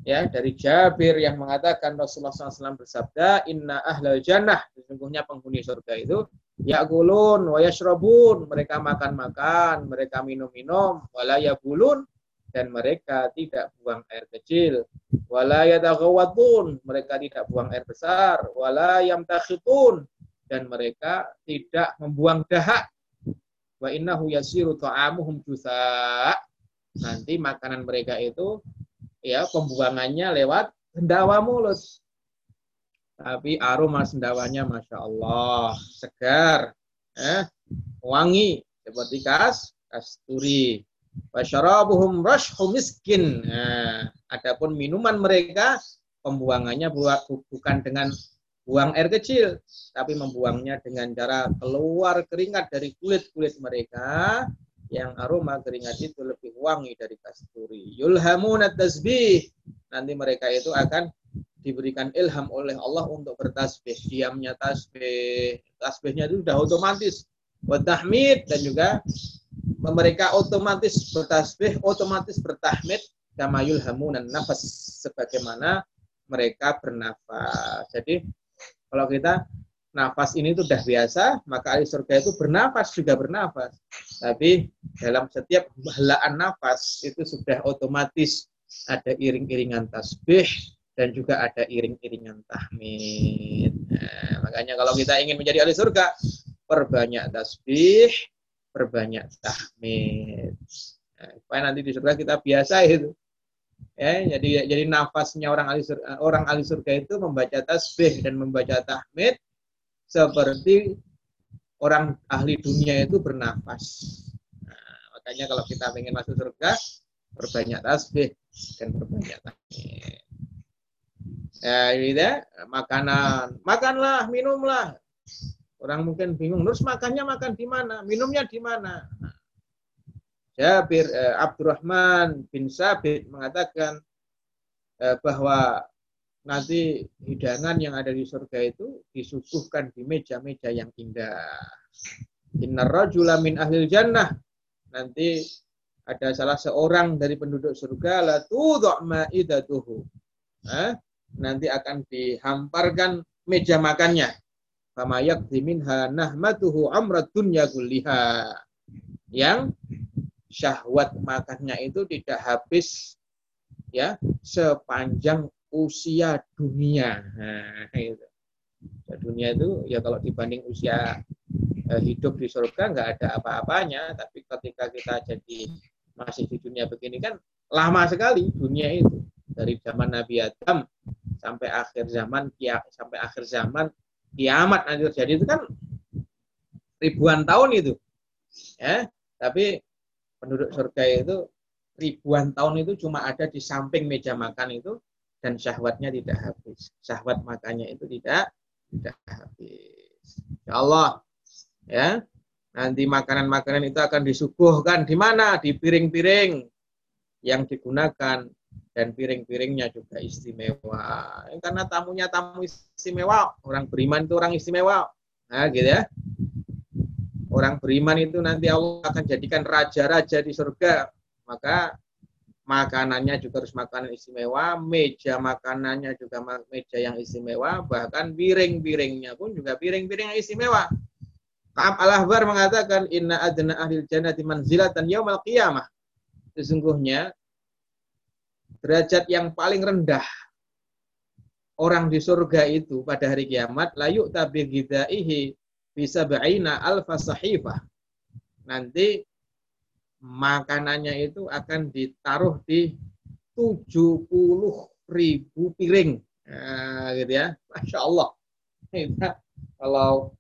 ya, dari Jabir yang mengatakan Rasulullah SAW bersabda, inna ahlal jannah, sesungguhnya penghuni surga itu, ya'kulun wa yashrabun, mereka makan-makan, mereka minum-minum, wala yabulun, dan mereka tidak buang air kecil, wala yataghawatun, mereka tidak buang air besar, wala yamtakhitun, dan mereka tidak membuang dahak. Wa innahu yasiru ta'amuhum juza'. Nanti makanan mereka itu ya pembuangannya lewat sendawa mulut. Tapi aroma sendawanya masya Allah, segar, wangi seperti kasturi. Wa syarabuhum rashhu miskin. Adapun minuman mereka pembuangannya bukan dengan buang air kecil, tapi membuangnya dengan cara keluar keringat dari kulit-kulit mereka, yang aroma keringat itu lebih wangi dari kasturi. Yulhamunat tasbih. Nanti mereka itu akan diberikan ilham oleh Allah untuk bertasbih. Diamnya tasbih. Tasbihnya itu sudah otomatis. Wa tahmid, dan juga mereka otomatis bertasbih, otomatis bertahmid. Kama yulhamunan nafas, sebagaimana mereka bernafas. Jadi kalau kita nafas ini itu sudah biasa, maka ahli surga itu bernafas juga bernafas. Tapi dalam setiap helaan nafas itu sudah otomatis ada iring-iringan tasbih dan juga ada iring-iringan tahmid. Nah, makanya kalau kita ingin menjadi ahli surga, perbanyak tasbih, perbanyak tahmid. Nah, supaya nanti di surga kita biasa itu. Ya, jadi nafasnya orang ahli surga itu membaca tasbih dan membaca tahmid seperti orang ahli dunia itu bernafas. Nah, makanya kalau kita ingin masuk surga, perbanyak tasbih dan perbanyak tahmid. Ya, gitu ya. Makanlah, minumlah. Orang mungkin bingung, terus makannya makan di mana, minumnya di mana? Jabir, Abdurrahman bin Sabit mengatakan bahwa nanti hidangan yang ada di surga itu disuguhkan di meja-meja yang indah. Innar rajula min ahlil jannah. Nanti ada salah seorang dari penduduk surga, la tudhu' ma'idatuhu. Nanti akan dihamparkan meja makannya. Fama yakdi minha nahmatuhu amrad dunya kulliha. Yang syahwat makannya itu tidak habis ya sepanjang usia dunia. Nah, gitu. Dunia itu ya kalau dibanding usia hidup di surga nggak ada apa-apanya, tapi ketika kita jadi masih di dunia begini kan lama sekali dunia itu, dari zaman Nabi Adam sampai akhir zaman, kiamat nanti terjadi itu kan ribuan tahun itu, ya. Tapi penduduk surga itu ribuan tahun itu cuma ada di samping meja makan itu, dan syahwatnya tidak habis, syahwat makannya itu tidak habis. Insyaallah ya, nanti makanan-makanan itu akan disuguhkan di mana? Di piring-piring yang digunakan, dan piring-piringnya juga istimewa. Karena tamunya tamu istimewa, orang beriman itu orang istimewa. Nah, gitu ya. Orang beriman itu nanti Allah akan jadikan raja-raja di surga. Maka makanannya juga harus makanan istimewa, meja makanannya juga meja yang istimewa, bahkan piring-piringnya pun juga piring-piring yang istimewa. Ka'ab al-Ahbar mengatakan, "Inna adna ahlil jannati manzilatan yaumil qiyamah." Sesungguhnya derajat yang paling rendah orang di surga itu pada hari kiamat, layuk tabi gidaihi bisa ba'ina alfa sahifah. Nanti makanannya itu akan ditaruh di 70.000 piring, gitu ya. Masya Allah. Kalau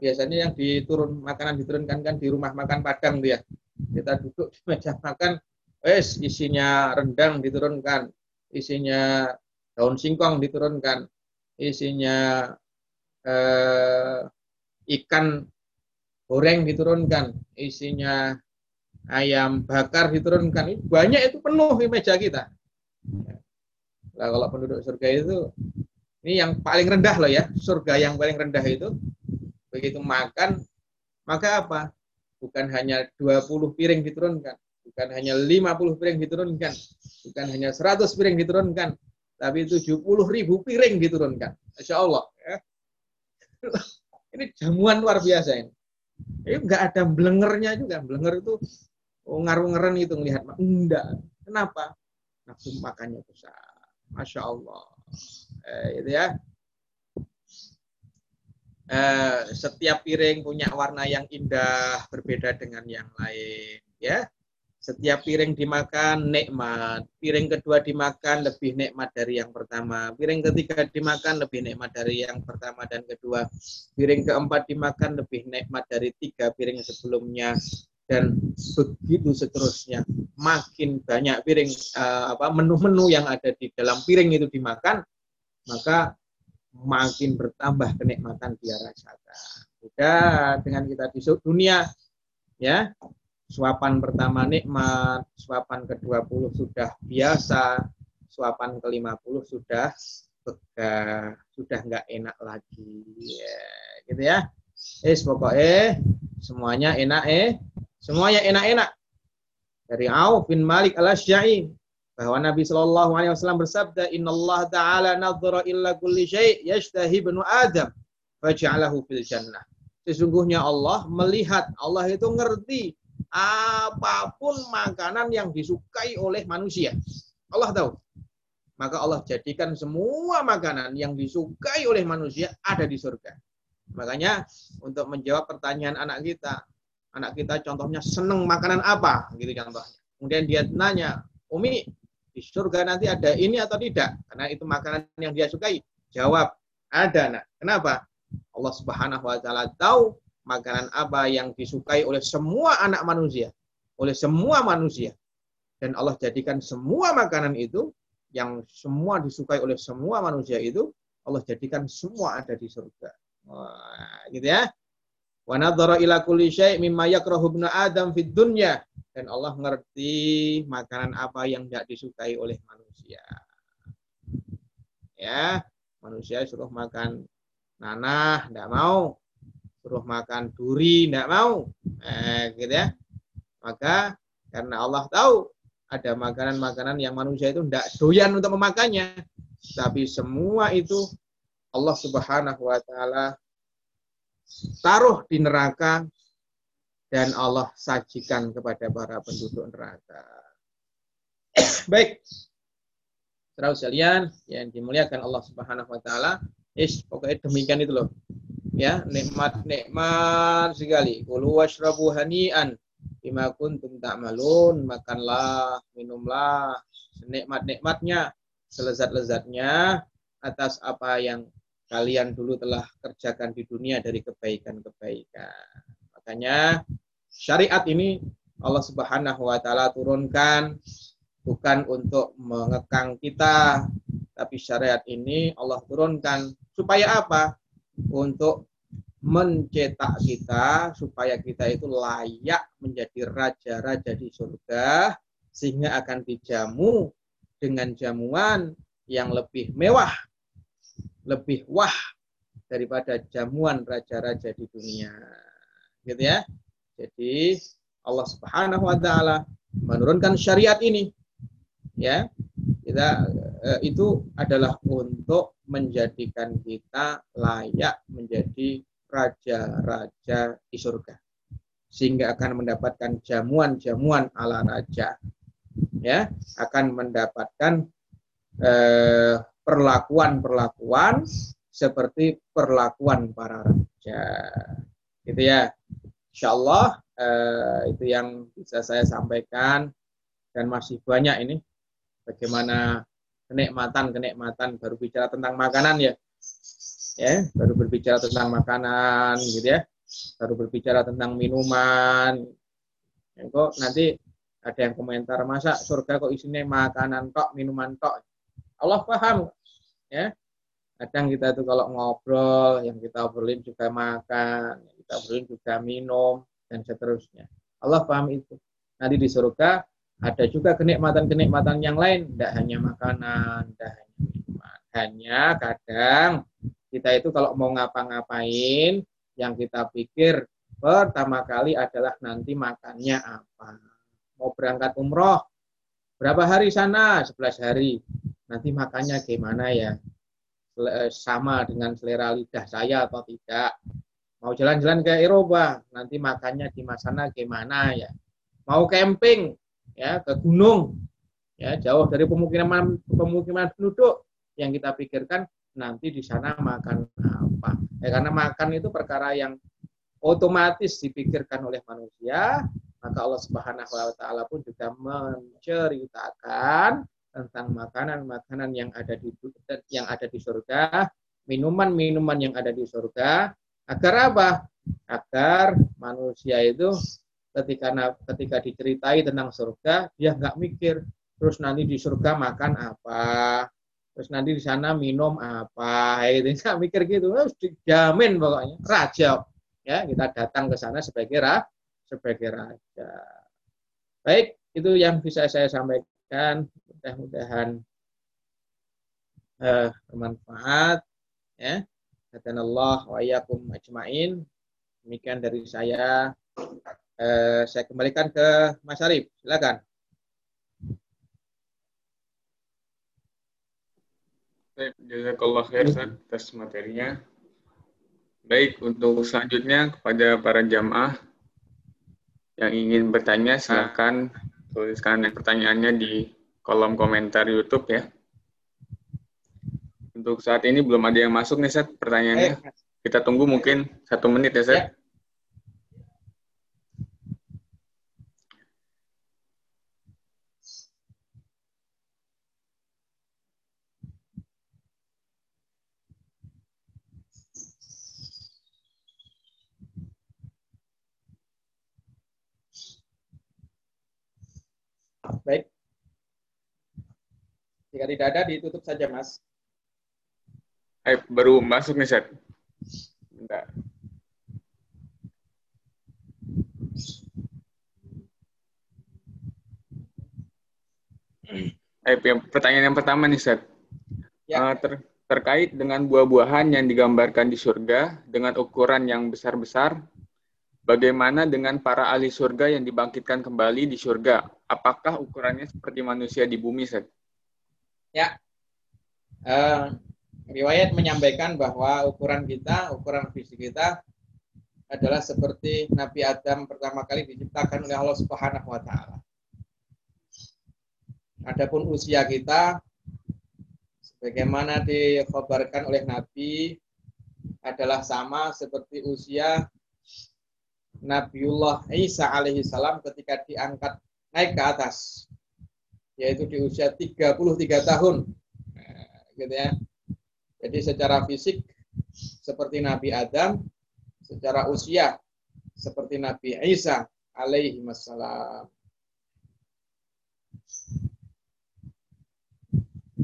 biasanya yang diturunkan kan di rumah makan Padang tuh ya. Kita duduk di meja makan, isinya rendang diturunkan, isinya daun singkong diturunkan, isinya ikan goreng diturunkan, isinya ayam bakar diturunkan. Itu banyak, itu penuh di meja kita. Nah, kalau penduduk surga itu, ini yang paling rendah loh ya, surga yang paling rendah itu, begitu makan, maka apa? Bukan hanya 20 piring diturunkan, bukan hanya 50 piring diturunkan, bukan hanya 100 piring diturunkan, tapi 70.000 piring diturunkan. Masya Allah. Ya. Ini jamuan luar biasa ini. Ini nggak ada belengernya juga. Belenger itu ngarung-ngeren itu ngelihat. Enggak. Kenapa? Nafsu makannya besar. Masya Allah. Itu ya. Setiap piring punya warna yang indah, berbeda dengan yang lain, ya. Setiap piring dimakan nikmat, piring kedua dimakan lebih nikmat dari yang pertama, piring ketiga dimakan lebih nikmat dari yang pertama dan kedua, piring keempat dimakan lebih nikmat dari 3 piring sebelumnya, dan begitu seterusnya. Makin banyak piring, menu-menu yang ada di dalam piring itu dimakan, maka makin bertambah kenikmatan dia rasakan. Beda dengan kita di dunia, ya. Suapan pertama nikmat, suapan ke-20 sudah biasa, suapan ke-50 sudah begah, sudah nggak enak lagi, gitu ya. Pokoknya semuanya enak, semuanya enak-enak. Dari Auf bin Malik al-Asy'i, bahwa Nabi Sallallahu Alaihi Wasallam bersabda, Inna Allah Ta'ala nadhara illa kulli syai' yashtahi ibnu Adam faja'alahu fil jannah. Sesungguhnya Allah melihat, Allah itu ngerti apapun makanan yang disukai oleh manusia. Allah tahu. Maka Allah jadikan semua makanan yang disukai oleh manusia ada di surga. Makanya untuk menjawab pertanyaan anak kita contohnya seneng makanan apa, gitu contohnya. Kemudian dia nanya, Umi, di surga nanti ada ini atau tidak? Karena itu makanan yang dia sukai. Jawab, ada nak. Kenapa? Allah Subhanahu wa Ta'ala tahu makanan apa yang disukai oleh semua anak manusia. Oleh semua manusia. Dan Allah jadikan semua makanan itu, yang semua disukai oleh semua manusia itu, Allah jadikan semua ada di surga. Wah, gitu ya. Wa nadhara ila kulli syai' mimma yakrahu ibnu Adam fid dunya. Dan Allah ngerti makanan apa yang tidak disukai oleh manusia. Ya, manusia suruh makan nanah, tidak mau. Suruh makan duri, tidak mau. Gitu ya. Maka karena Allah tahu ada makanan-makanan yang manusia itu tidak doyan untuk memakannya. Tapi semua itu Allah Subhanahu wa Ta'ala taruh di neraka, dan Allah sajikan kepada para penduduk neraka. Baik. Saudara sekalian yang dimuliakan Allah Subhanahu wa Ta'ala, Yes, pokoknya demikian itu loh. Ya, nikmat-nikmat sekali. Kulu washrabu hani'an bima kuntum ta'malun, makanlah, minumlah senikmat-nikmatnya, selezat-lezatnya atas apa yang kalian dulu telah kerjakan di dunia dari kebaikan-kebaikan. Makanya syariat ini Allah Subhanahu wa taala turunkan bukan untuk mengekang kita, tapi syariat ini Allah turunkan supaya apa? Untuk mencetak kita supaya kita itu layak menjadi raja-raja di surga, sehingga akan dijamu dengan jamuan yang lebih mewah, lebih wah daripada jamuan raja-raja di dunia, gitu ya. Jadi Allah Subhanahu wa taala menurunkan syariat ini, ya, kita itu adalah untuk menjadikan kita layak menjadi raja-raja di surga, sehingga akan mendapatkan jamuan-jamuan ala raja, ya, akan mendapatkan perlakuan-perlakuan seperti perlakuan para raja, gitu ya. Insyaallah itu yang bisa saya sampaikan, dan masih banyak ini bagaimana kenikmatan-kenikmatan, baru bicara tentang makanan ya. Ya, baru berbicara tentang makanan, gitu ya. Baru berbicara tentang minuman. Ya, kok nanti ada yang komentar, masa surga kok isinya makanan tok, minuman tok. Allah paham, ya. Kadang kita tuh kalau ngobrol, yang kita obrolin juga makan, yang kita obrolin juga minum, dan seterusnya. Allah paham itu. Nanti di surga ada juga kenikmatan-kenikmatan yang lain, tidak hanya makanan, tidak hanya minuman. Hanya kadang kita itu kalau mau ngapa-ngapain, yang kita pikir pertama kali adalah nanti makannya apa. Mau berangkat umroh, berapa hari sana? 11 hari. Nanti makannya gimana ya? Sama dengan selera lidah saya atau tidak? Mau jalan-jalan ke Eropa, nanti makannya di sana gimana ya? Mau camping, ya, ke gunung, ya, jauh dari pemukiman penduduk, yang kita pikirkan nanti di sana makan apa? Ya, karena makan itu perkara yang otomatis dipikirkan oleh manusia, maka Allah Subhanahu wa taala pun juga menceritakan tentang makanan-makanan yang ada di surga, minuman-minuman yang ada di surga, agar apa? Agar manusia itu ketika diceritai tentang surga, dia nggak mikir terus nanti di surga makan apa. Terus nanti di sana minum apa, itu nggak mikir gitu, harus dijamin pokoknya raja, ya, kita datang ke sana sebagai raja. Baik, itu yang bisa saya sampaikan, mudah-mudahan bermanfaat, ya. Hadanallahu wa iyyakum ajmain. Demikian dari saya. Saya kembalikan ke Mas Arif, silakan. Jazakallah khair atas materinya. Baik, untuk selanjutnya kepada para jamaah yang ingin bertanya, silakan tuliskan pertanyaannya di kolom komentar YouTube ya. Untuk saat ini belum ada yang masuk nih Seth, pertanyaannya. Kita tunggu mungkin 1 menit ya Seth. Baik. Jika tidak ada, ditutup saja, Mas. Baru masuk nih, Seth. Bentar. Pertanyaan yang pertama nih, Seth. Ya. Terkait dengan buah-buahan yang digambarkan di surga dengan ukuran yang besar-besar, bagaimana dengan para ahli surga yang dibangkitkan kembali di surga? Apakah ukurannya seperti manusia di bumi, Seth? Ya, riwayat menyampaikan bahwa ukuran fisik kita adalah seperti Nabi Adam pertama kali diciptakan oleh Allah Subhanahu wa taala. Adapun usia kita bagaimana dikhabarkan oleh Nabi adalah sama seperti usia Nabiullah Isa alaihi salam ketika diangkat naik ke atas, yaitu di usia 33 tahun, gitu ya. Jadi secara fisik seperti Nabi Adam, secara usia seperti Nabi Isa alaihi salam.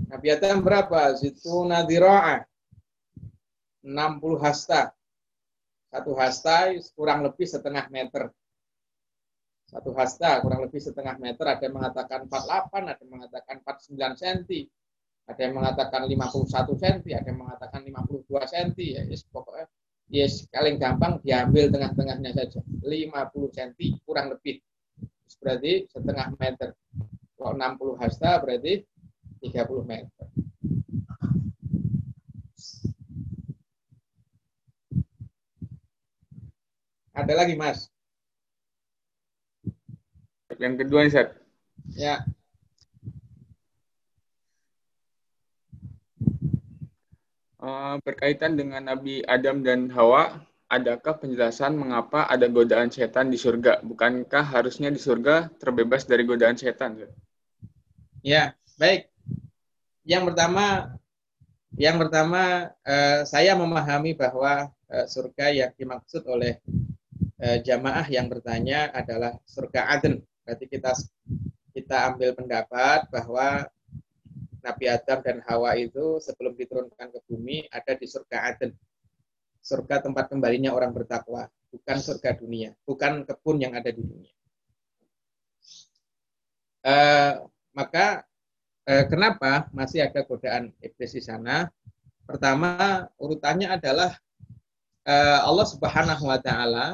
Nabi Adam berapa? Situna dhira'ah, 60 hasta. Satu hasta kurang lebih setengah meter. Satu hasta kurang lebih setengah meter. Ada yang mengatakan 48, ada yang mengatakan 49 cm, ada yang mengatakan 51 cm, ada yang mengatakan 52 cm. Ya, pokoknya, yes, paling gampang diambil tengah-tengahnya saja. 50 cm kurang lebih. Berarti setengah meter. Kalau 60 hasta berarti 30 meter. Ada lagi, Mas? Yang kedua, Ustaz. Ya. Berkaitan dengan Nabi Adam dan Hawa, adakah penjelasan mengapa ada godaan setan di surga? Bukankah harusnya di surga terbebas dari godaan setan? Ya, baik. Yang pertama, saya memahami bahwa surga yang dimaksud oleh jamaah yang bertanya adalah surga Adn. Berarti kita ambil pendapat bahwa Nabi Adam dan Hawa itu sebelum diturunkan ke bumi ada di surga Adn. Surga tempat kembalinya orang bertakwa, bukan surga dunia, bukan kebun yang ada di dunia. Maka kenapa masih ada godaan iblis di sana? Pertama, urutannya adalah Allah Subhanahu wa Ta'ala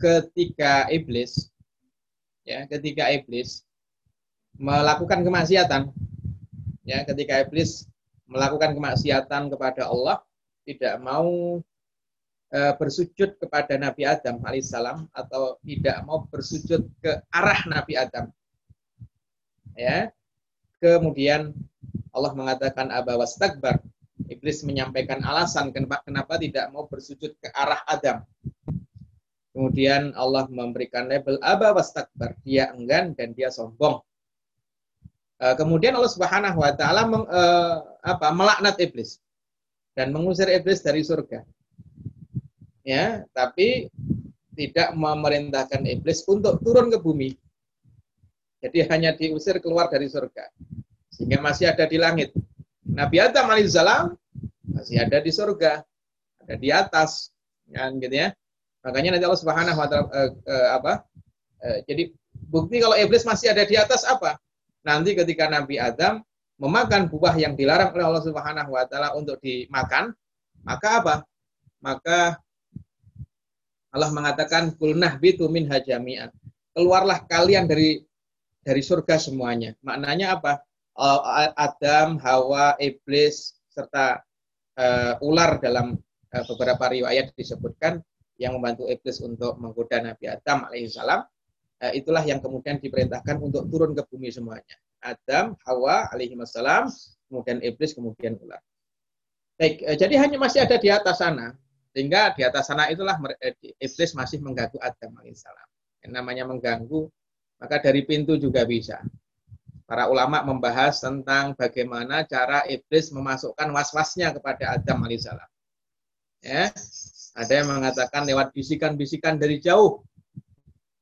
ketika iblis melakukan kemaksiatan, ya, ketika iblis melakukan kemaksiatan kepada Allah, tidak mau bersujud kepada Nabi Adam alaihissalam atau tidak mau bersujud ke arah Nabi Adam, ya. Kemudian Allah mengatakan aba wastakbar. Iblis menyampaikan alasan kenapa tidak mau bersujud ke arah Adam. Kemudian Allah memberikan label aba wastakbar, dia enggan dan dia sombong. Kemudian Allah Subhanahu wa Ta'ala melaknat iblis dan mengusir iblis dari surga. Ya, tapi tidak memerintahkan iblis untuk turun ke bumi. Jadi hanya diusir keluar dari surga. Sehingga masih ada di langit. Nabi Adam alaihissalam masih ada di surga, ada di atas, kan, gitu ya. Makanya nanti Allah Subhanahu wa Ta'ala jadi bukti kalau iblis masih ada di atas apa? Nanti ketika Nabi Adam memakan buah yang dilarang oleh Allah Subhanahu wa Ta'ala untuk dimakan, maka apa? Maka Allah mengatakan kulnahbitu minha jami'an. Keluarlah kalian dari surga semuanya. Maknanya apa? Adam, Hawa, iblis serta ular dalam beberapa riwayat disebutkan yang membantu iblis untuk menggoda Nabi Adam alaihissalam, itulah yang kemudian diperintahkan untuk turun ke bumi semuanya. Adam, Hawa alaihissalam, kemudian iblis, kemudian ular. Baik, jadi hanya masih ada di atas sana, sehingga di atas sana itulah iblis masih mengganggu Adam alaihissalam. Yang namanya mengganggu, maka dari pintu juga bisa. Para ulama membahas tentang bagaimana cara iblis memasukkan was-wasnya kepada Adam alaihissalam. Ya, ada yang mengatakan lewat bisikan-bisikan dari jauh.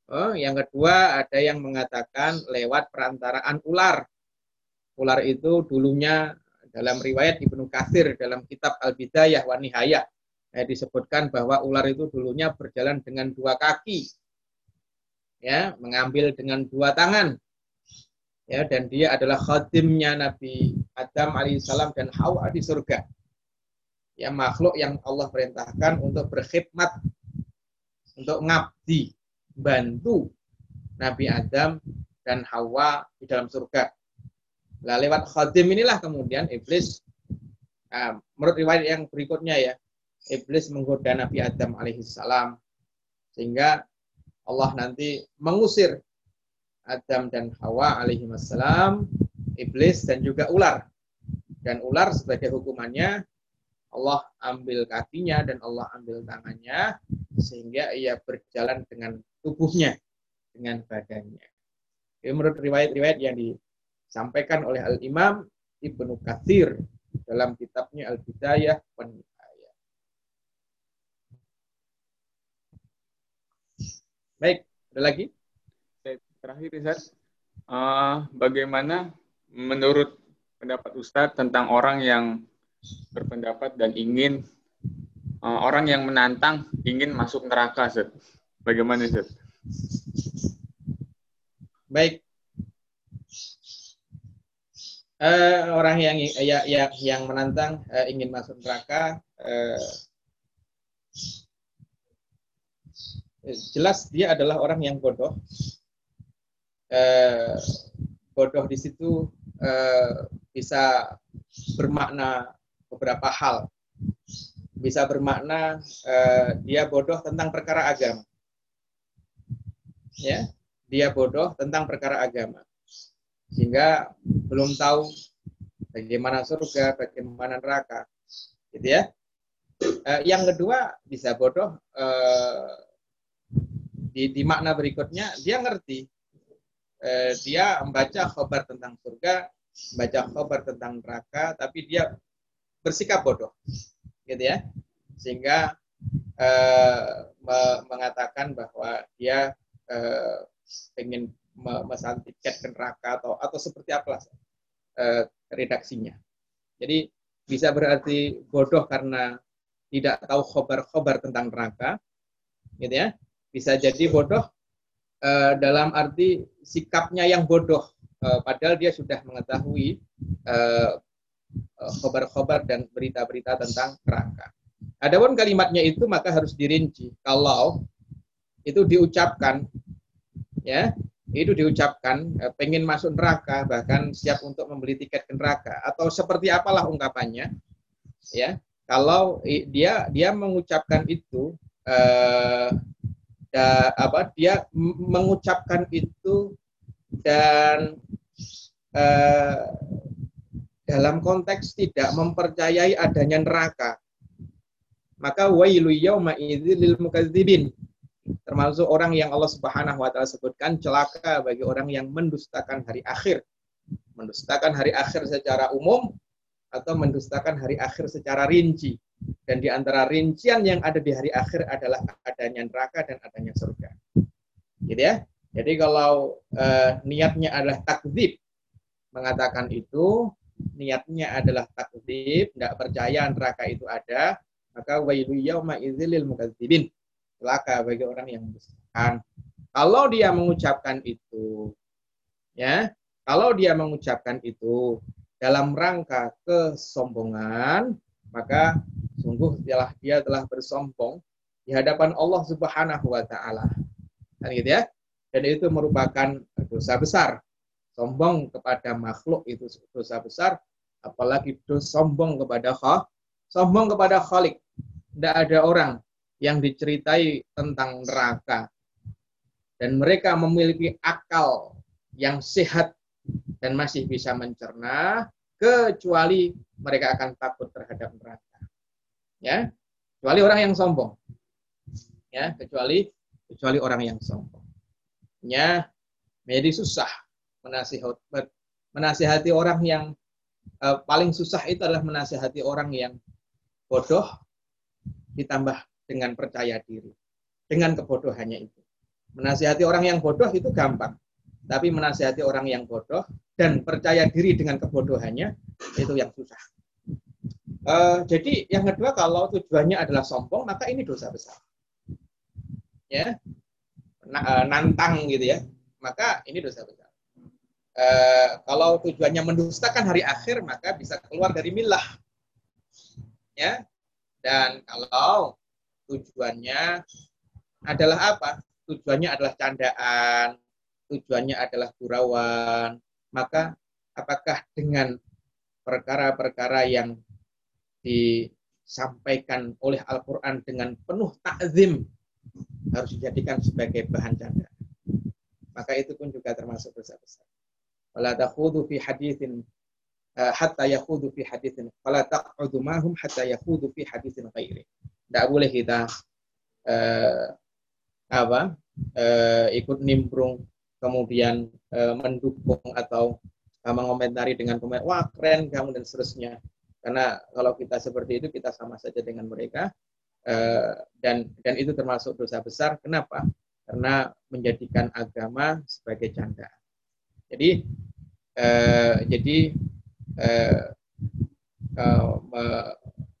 Oh, yang kedua ada yang mengatakan lewat perantaraan ular. Ular itu dulunya dalam riwayat Ibnu Katsir dalam kitab Al-Bidayah wa nihayah, disebutkan bahwa ular itu dulunya berjalan dengan dua kaki, ya, mengambil dengan dua tangan. Ya, dan dia adalah khadimnya Nabi Adam alaihissalam dan Hawa di surga. Ya, makhluk yang Allah perintahkan untuk berkhidmat, untuk ngabdi, bantu Nabi Adam dan Hawa di dalam surga. Nah, lewat khadim inilah kemudian iblis, menurut riwayat yang berikutnya ya, iblis menggoda Nabi Adam alaihissalam sehingga Allah nanti mengusir Adam dan Hawa alaihi wassalam, iblis dan juga ular. Dan ular sebagai hukumannya Allah ambil kakinya dan Allah ambil tangannya sehingga ia berjalan dengan tubuhnya, dengan badannya. Ini menurut riwayat-riwayat yang disampaikan oleh Al-Imam Ibnu Katsir dalam kitabnya Al-Bidayah wa nihayah. Baik, ada lagi? Terakhir, Ustaz. Bagaimana menurut pendapat Ustaz tentang orang yang berpendapat dan ingin orang yang menantang ingin masuk neraka, Ustaz? Bagaimana, Ustaz? Baik. Orang yang menantang ingin masuk neraka, jelas dia adalah orang yang bodoh. Bodoh di situ bisa bermakna beberapa hal. Bisa bermakna dia bodoh tentang perkara agama. Ya, dia bodoh tentang perkara agama. Sehingga belum tahu bagaimana surga, bagaimana neraka, gitu ya. Yang kedua bisa bodoh di makna berikutnya, dia ngerti, dia membaca khabar tentang surga, membaca khabar tentang neraka, tapi dia bersikap bodoh, gitu ya. Sehingga mengatakan bahwa dia ingin memesan tiket ke neraka atau seperti apalah redaksinya. Jadi bisa berarti bodoh karena tidak tahu khabar-khabar tentang neraka, gitu ya. Bisa jadi bodoh dalam arti sikapnya yang bodoh, padahal dia sudah mengetahui khabar-khabar dan berita-berita tentang neraka. Adapun kalimatnya itu maka harus dirinci. Kalau itu diucapkan, ya, itu diucapkan pengen masuk neraka, bahkan siap untuk membeli tiket ke neraka atau seperti apalah ungkapannya, ya. Kalau dia mengucapkan itu dia mengucapkan itu dan dalam konteks tidak mempercayai adanya neraka, maka wailul yauma idzil lil mukadzibin, termasuk orang yang Allah Subhanahu wa Ta'ala sebutkan celaka bagi orang yang mendustakan hari akhir. Mendustakan hari akhir secara umum atau mendustakan hari akhir secara rinci. Dan di antara rincian yang ada di hari akhir adalah adanya neraka dan adanya surga. Gitu ya. Jadi kalau niatnya adalah takdzib, mengatakan itu, niatnya adalah takdzib, tidak percaya neraka itu ada, maka wailul yauma idzil lil mukadzibin. Celaka bagi orang yang mendustakan. Kalau dia mengucapkan itu, ya, kalau dia mengucapkan itu dalam rangka kesombongan, maka sungguh dia telah bersombong di hadapan Allah Subhanahu wa Ta'ala. Kan gitu ya? Dan itu merupakan dosa besar. Sombong kepada makhluk itu dosa besar, apalagi sombong kepada Khalik. Tidak ada orang yang diceritai tentang neraka dan mereka memiliki akal yang sehat dan masih bisa mencerna, kecuali mereka akan takut terhadap neraka, ya, kecuali orang yang sombong, ya, kecuali orang yang sombong, ya. Jadi susah menasihati orang yang paling susah itu adalah menasihati orang yang bodoh ditambah dengan percaya diri, dengan kebodohannya itu. Menasihati orang yang bodoh itu gampang, tapi menasihati orang yang bodoh dan percaya diri dengan kebodohannya itu yang susah. Jadi yang kedua, kalau tujuannya adalah sombong, maka ini dosa besar. Ya, nantang gitu ya, maka ini dosa besar. Kalau tujuannya mendustakan hari akhir, maka bisa keluar dari milah. Ya, dan kalau tujuannya adalah apa? Tujuannya adalah candaan, tujuannya adalah gurauan. Maka apakah dengan perkara-perkara yang disampaikan oleh Al-Quran dengan penuh ta'zim harus dijadikan sebagai bahan candaan? Maka itu pun juga termasuk dosa besar. wala takhudhu fi haditsin hatta yakhudhu fi haditsin wala taq'udu ma'hum hatta yakhudhu fi haditsin ghairi. Enggak boleh kita ikut nimbrung kemudian mendukung atau mengomentari dengan komentar wah keren kamu dan seterusnya. Karena kalau kita seperti itu kita sama saja dengan mereka dan itu termasuk dosa besar. Kenapa? Karena menjadikan agama sebagai canda. Jadi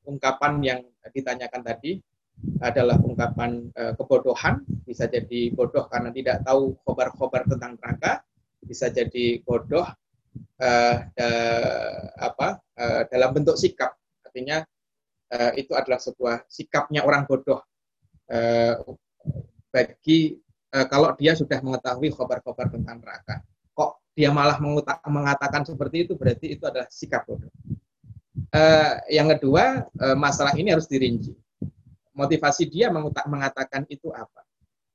ungkapan yang ditanyakan tadi adalah ungkapan kebodohan. Bisa jadi bodoh karena tidak tahu khobar-khobar tentang neraka, bisa jadi bodoh dalam bentuk sikap. Artinya itu adalah sebuah sikapnya orang bodoh kalau dia sudah mengetahui khobar-khobar tentang neraka. Kok dia malah mengatakan seperti itu, berarti itu adalah sikap bodoh. Yang kedua, masalah ini harus dirinci. Motivasi dia mengatakan itu apa?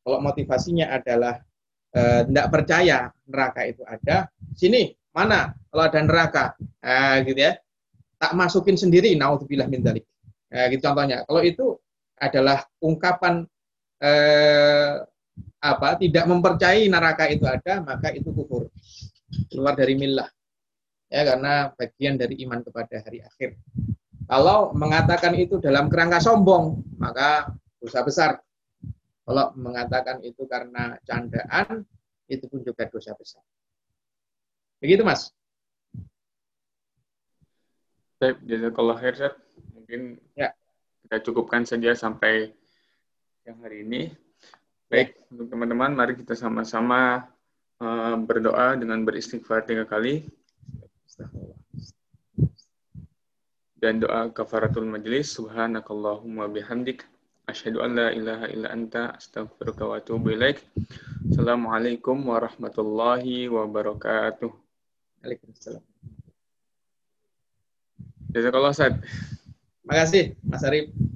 Kalau motivasinya adalah tidak percaya neraka itu ada, sini mana kalau ada neraka, gitu ya, tak masukin sendiri, naudzubillah min dzalik. Gitu contohnya. Kalau itu adalah ungkapan tidak mempercayai neraka itu ada, maka itu kufur, keluar dari millah. Ya, karena bagian dari iman kepada hari akhir. Kalau mengatakan itu dalam kerangka sombong, maka dosa besar. Kalau mengatakan itu karena candaan, itu pun juga dosa besar. Begitu, Mas. Baik, jazakallah khair, Ustaz. Mungkin ya, kita cukupkan saja sampai yang hari ini. Baik, ya, untuk teman-teman, mari kita sama-sama berdoa dengan beristighfar 3 kali. Dan doa kafaratul majlis, subhanakallahumma bihamdik asyhadu an la ilaha illa anta astaghfiruka wa atubu ilaik. Assalamualaikum warahmatullahi wabarakatuh. Waalaikumsalam. Jazakallah, Ustaz. Terima kasih, Mas Arif.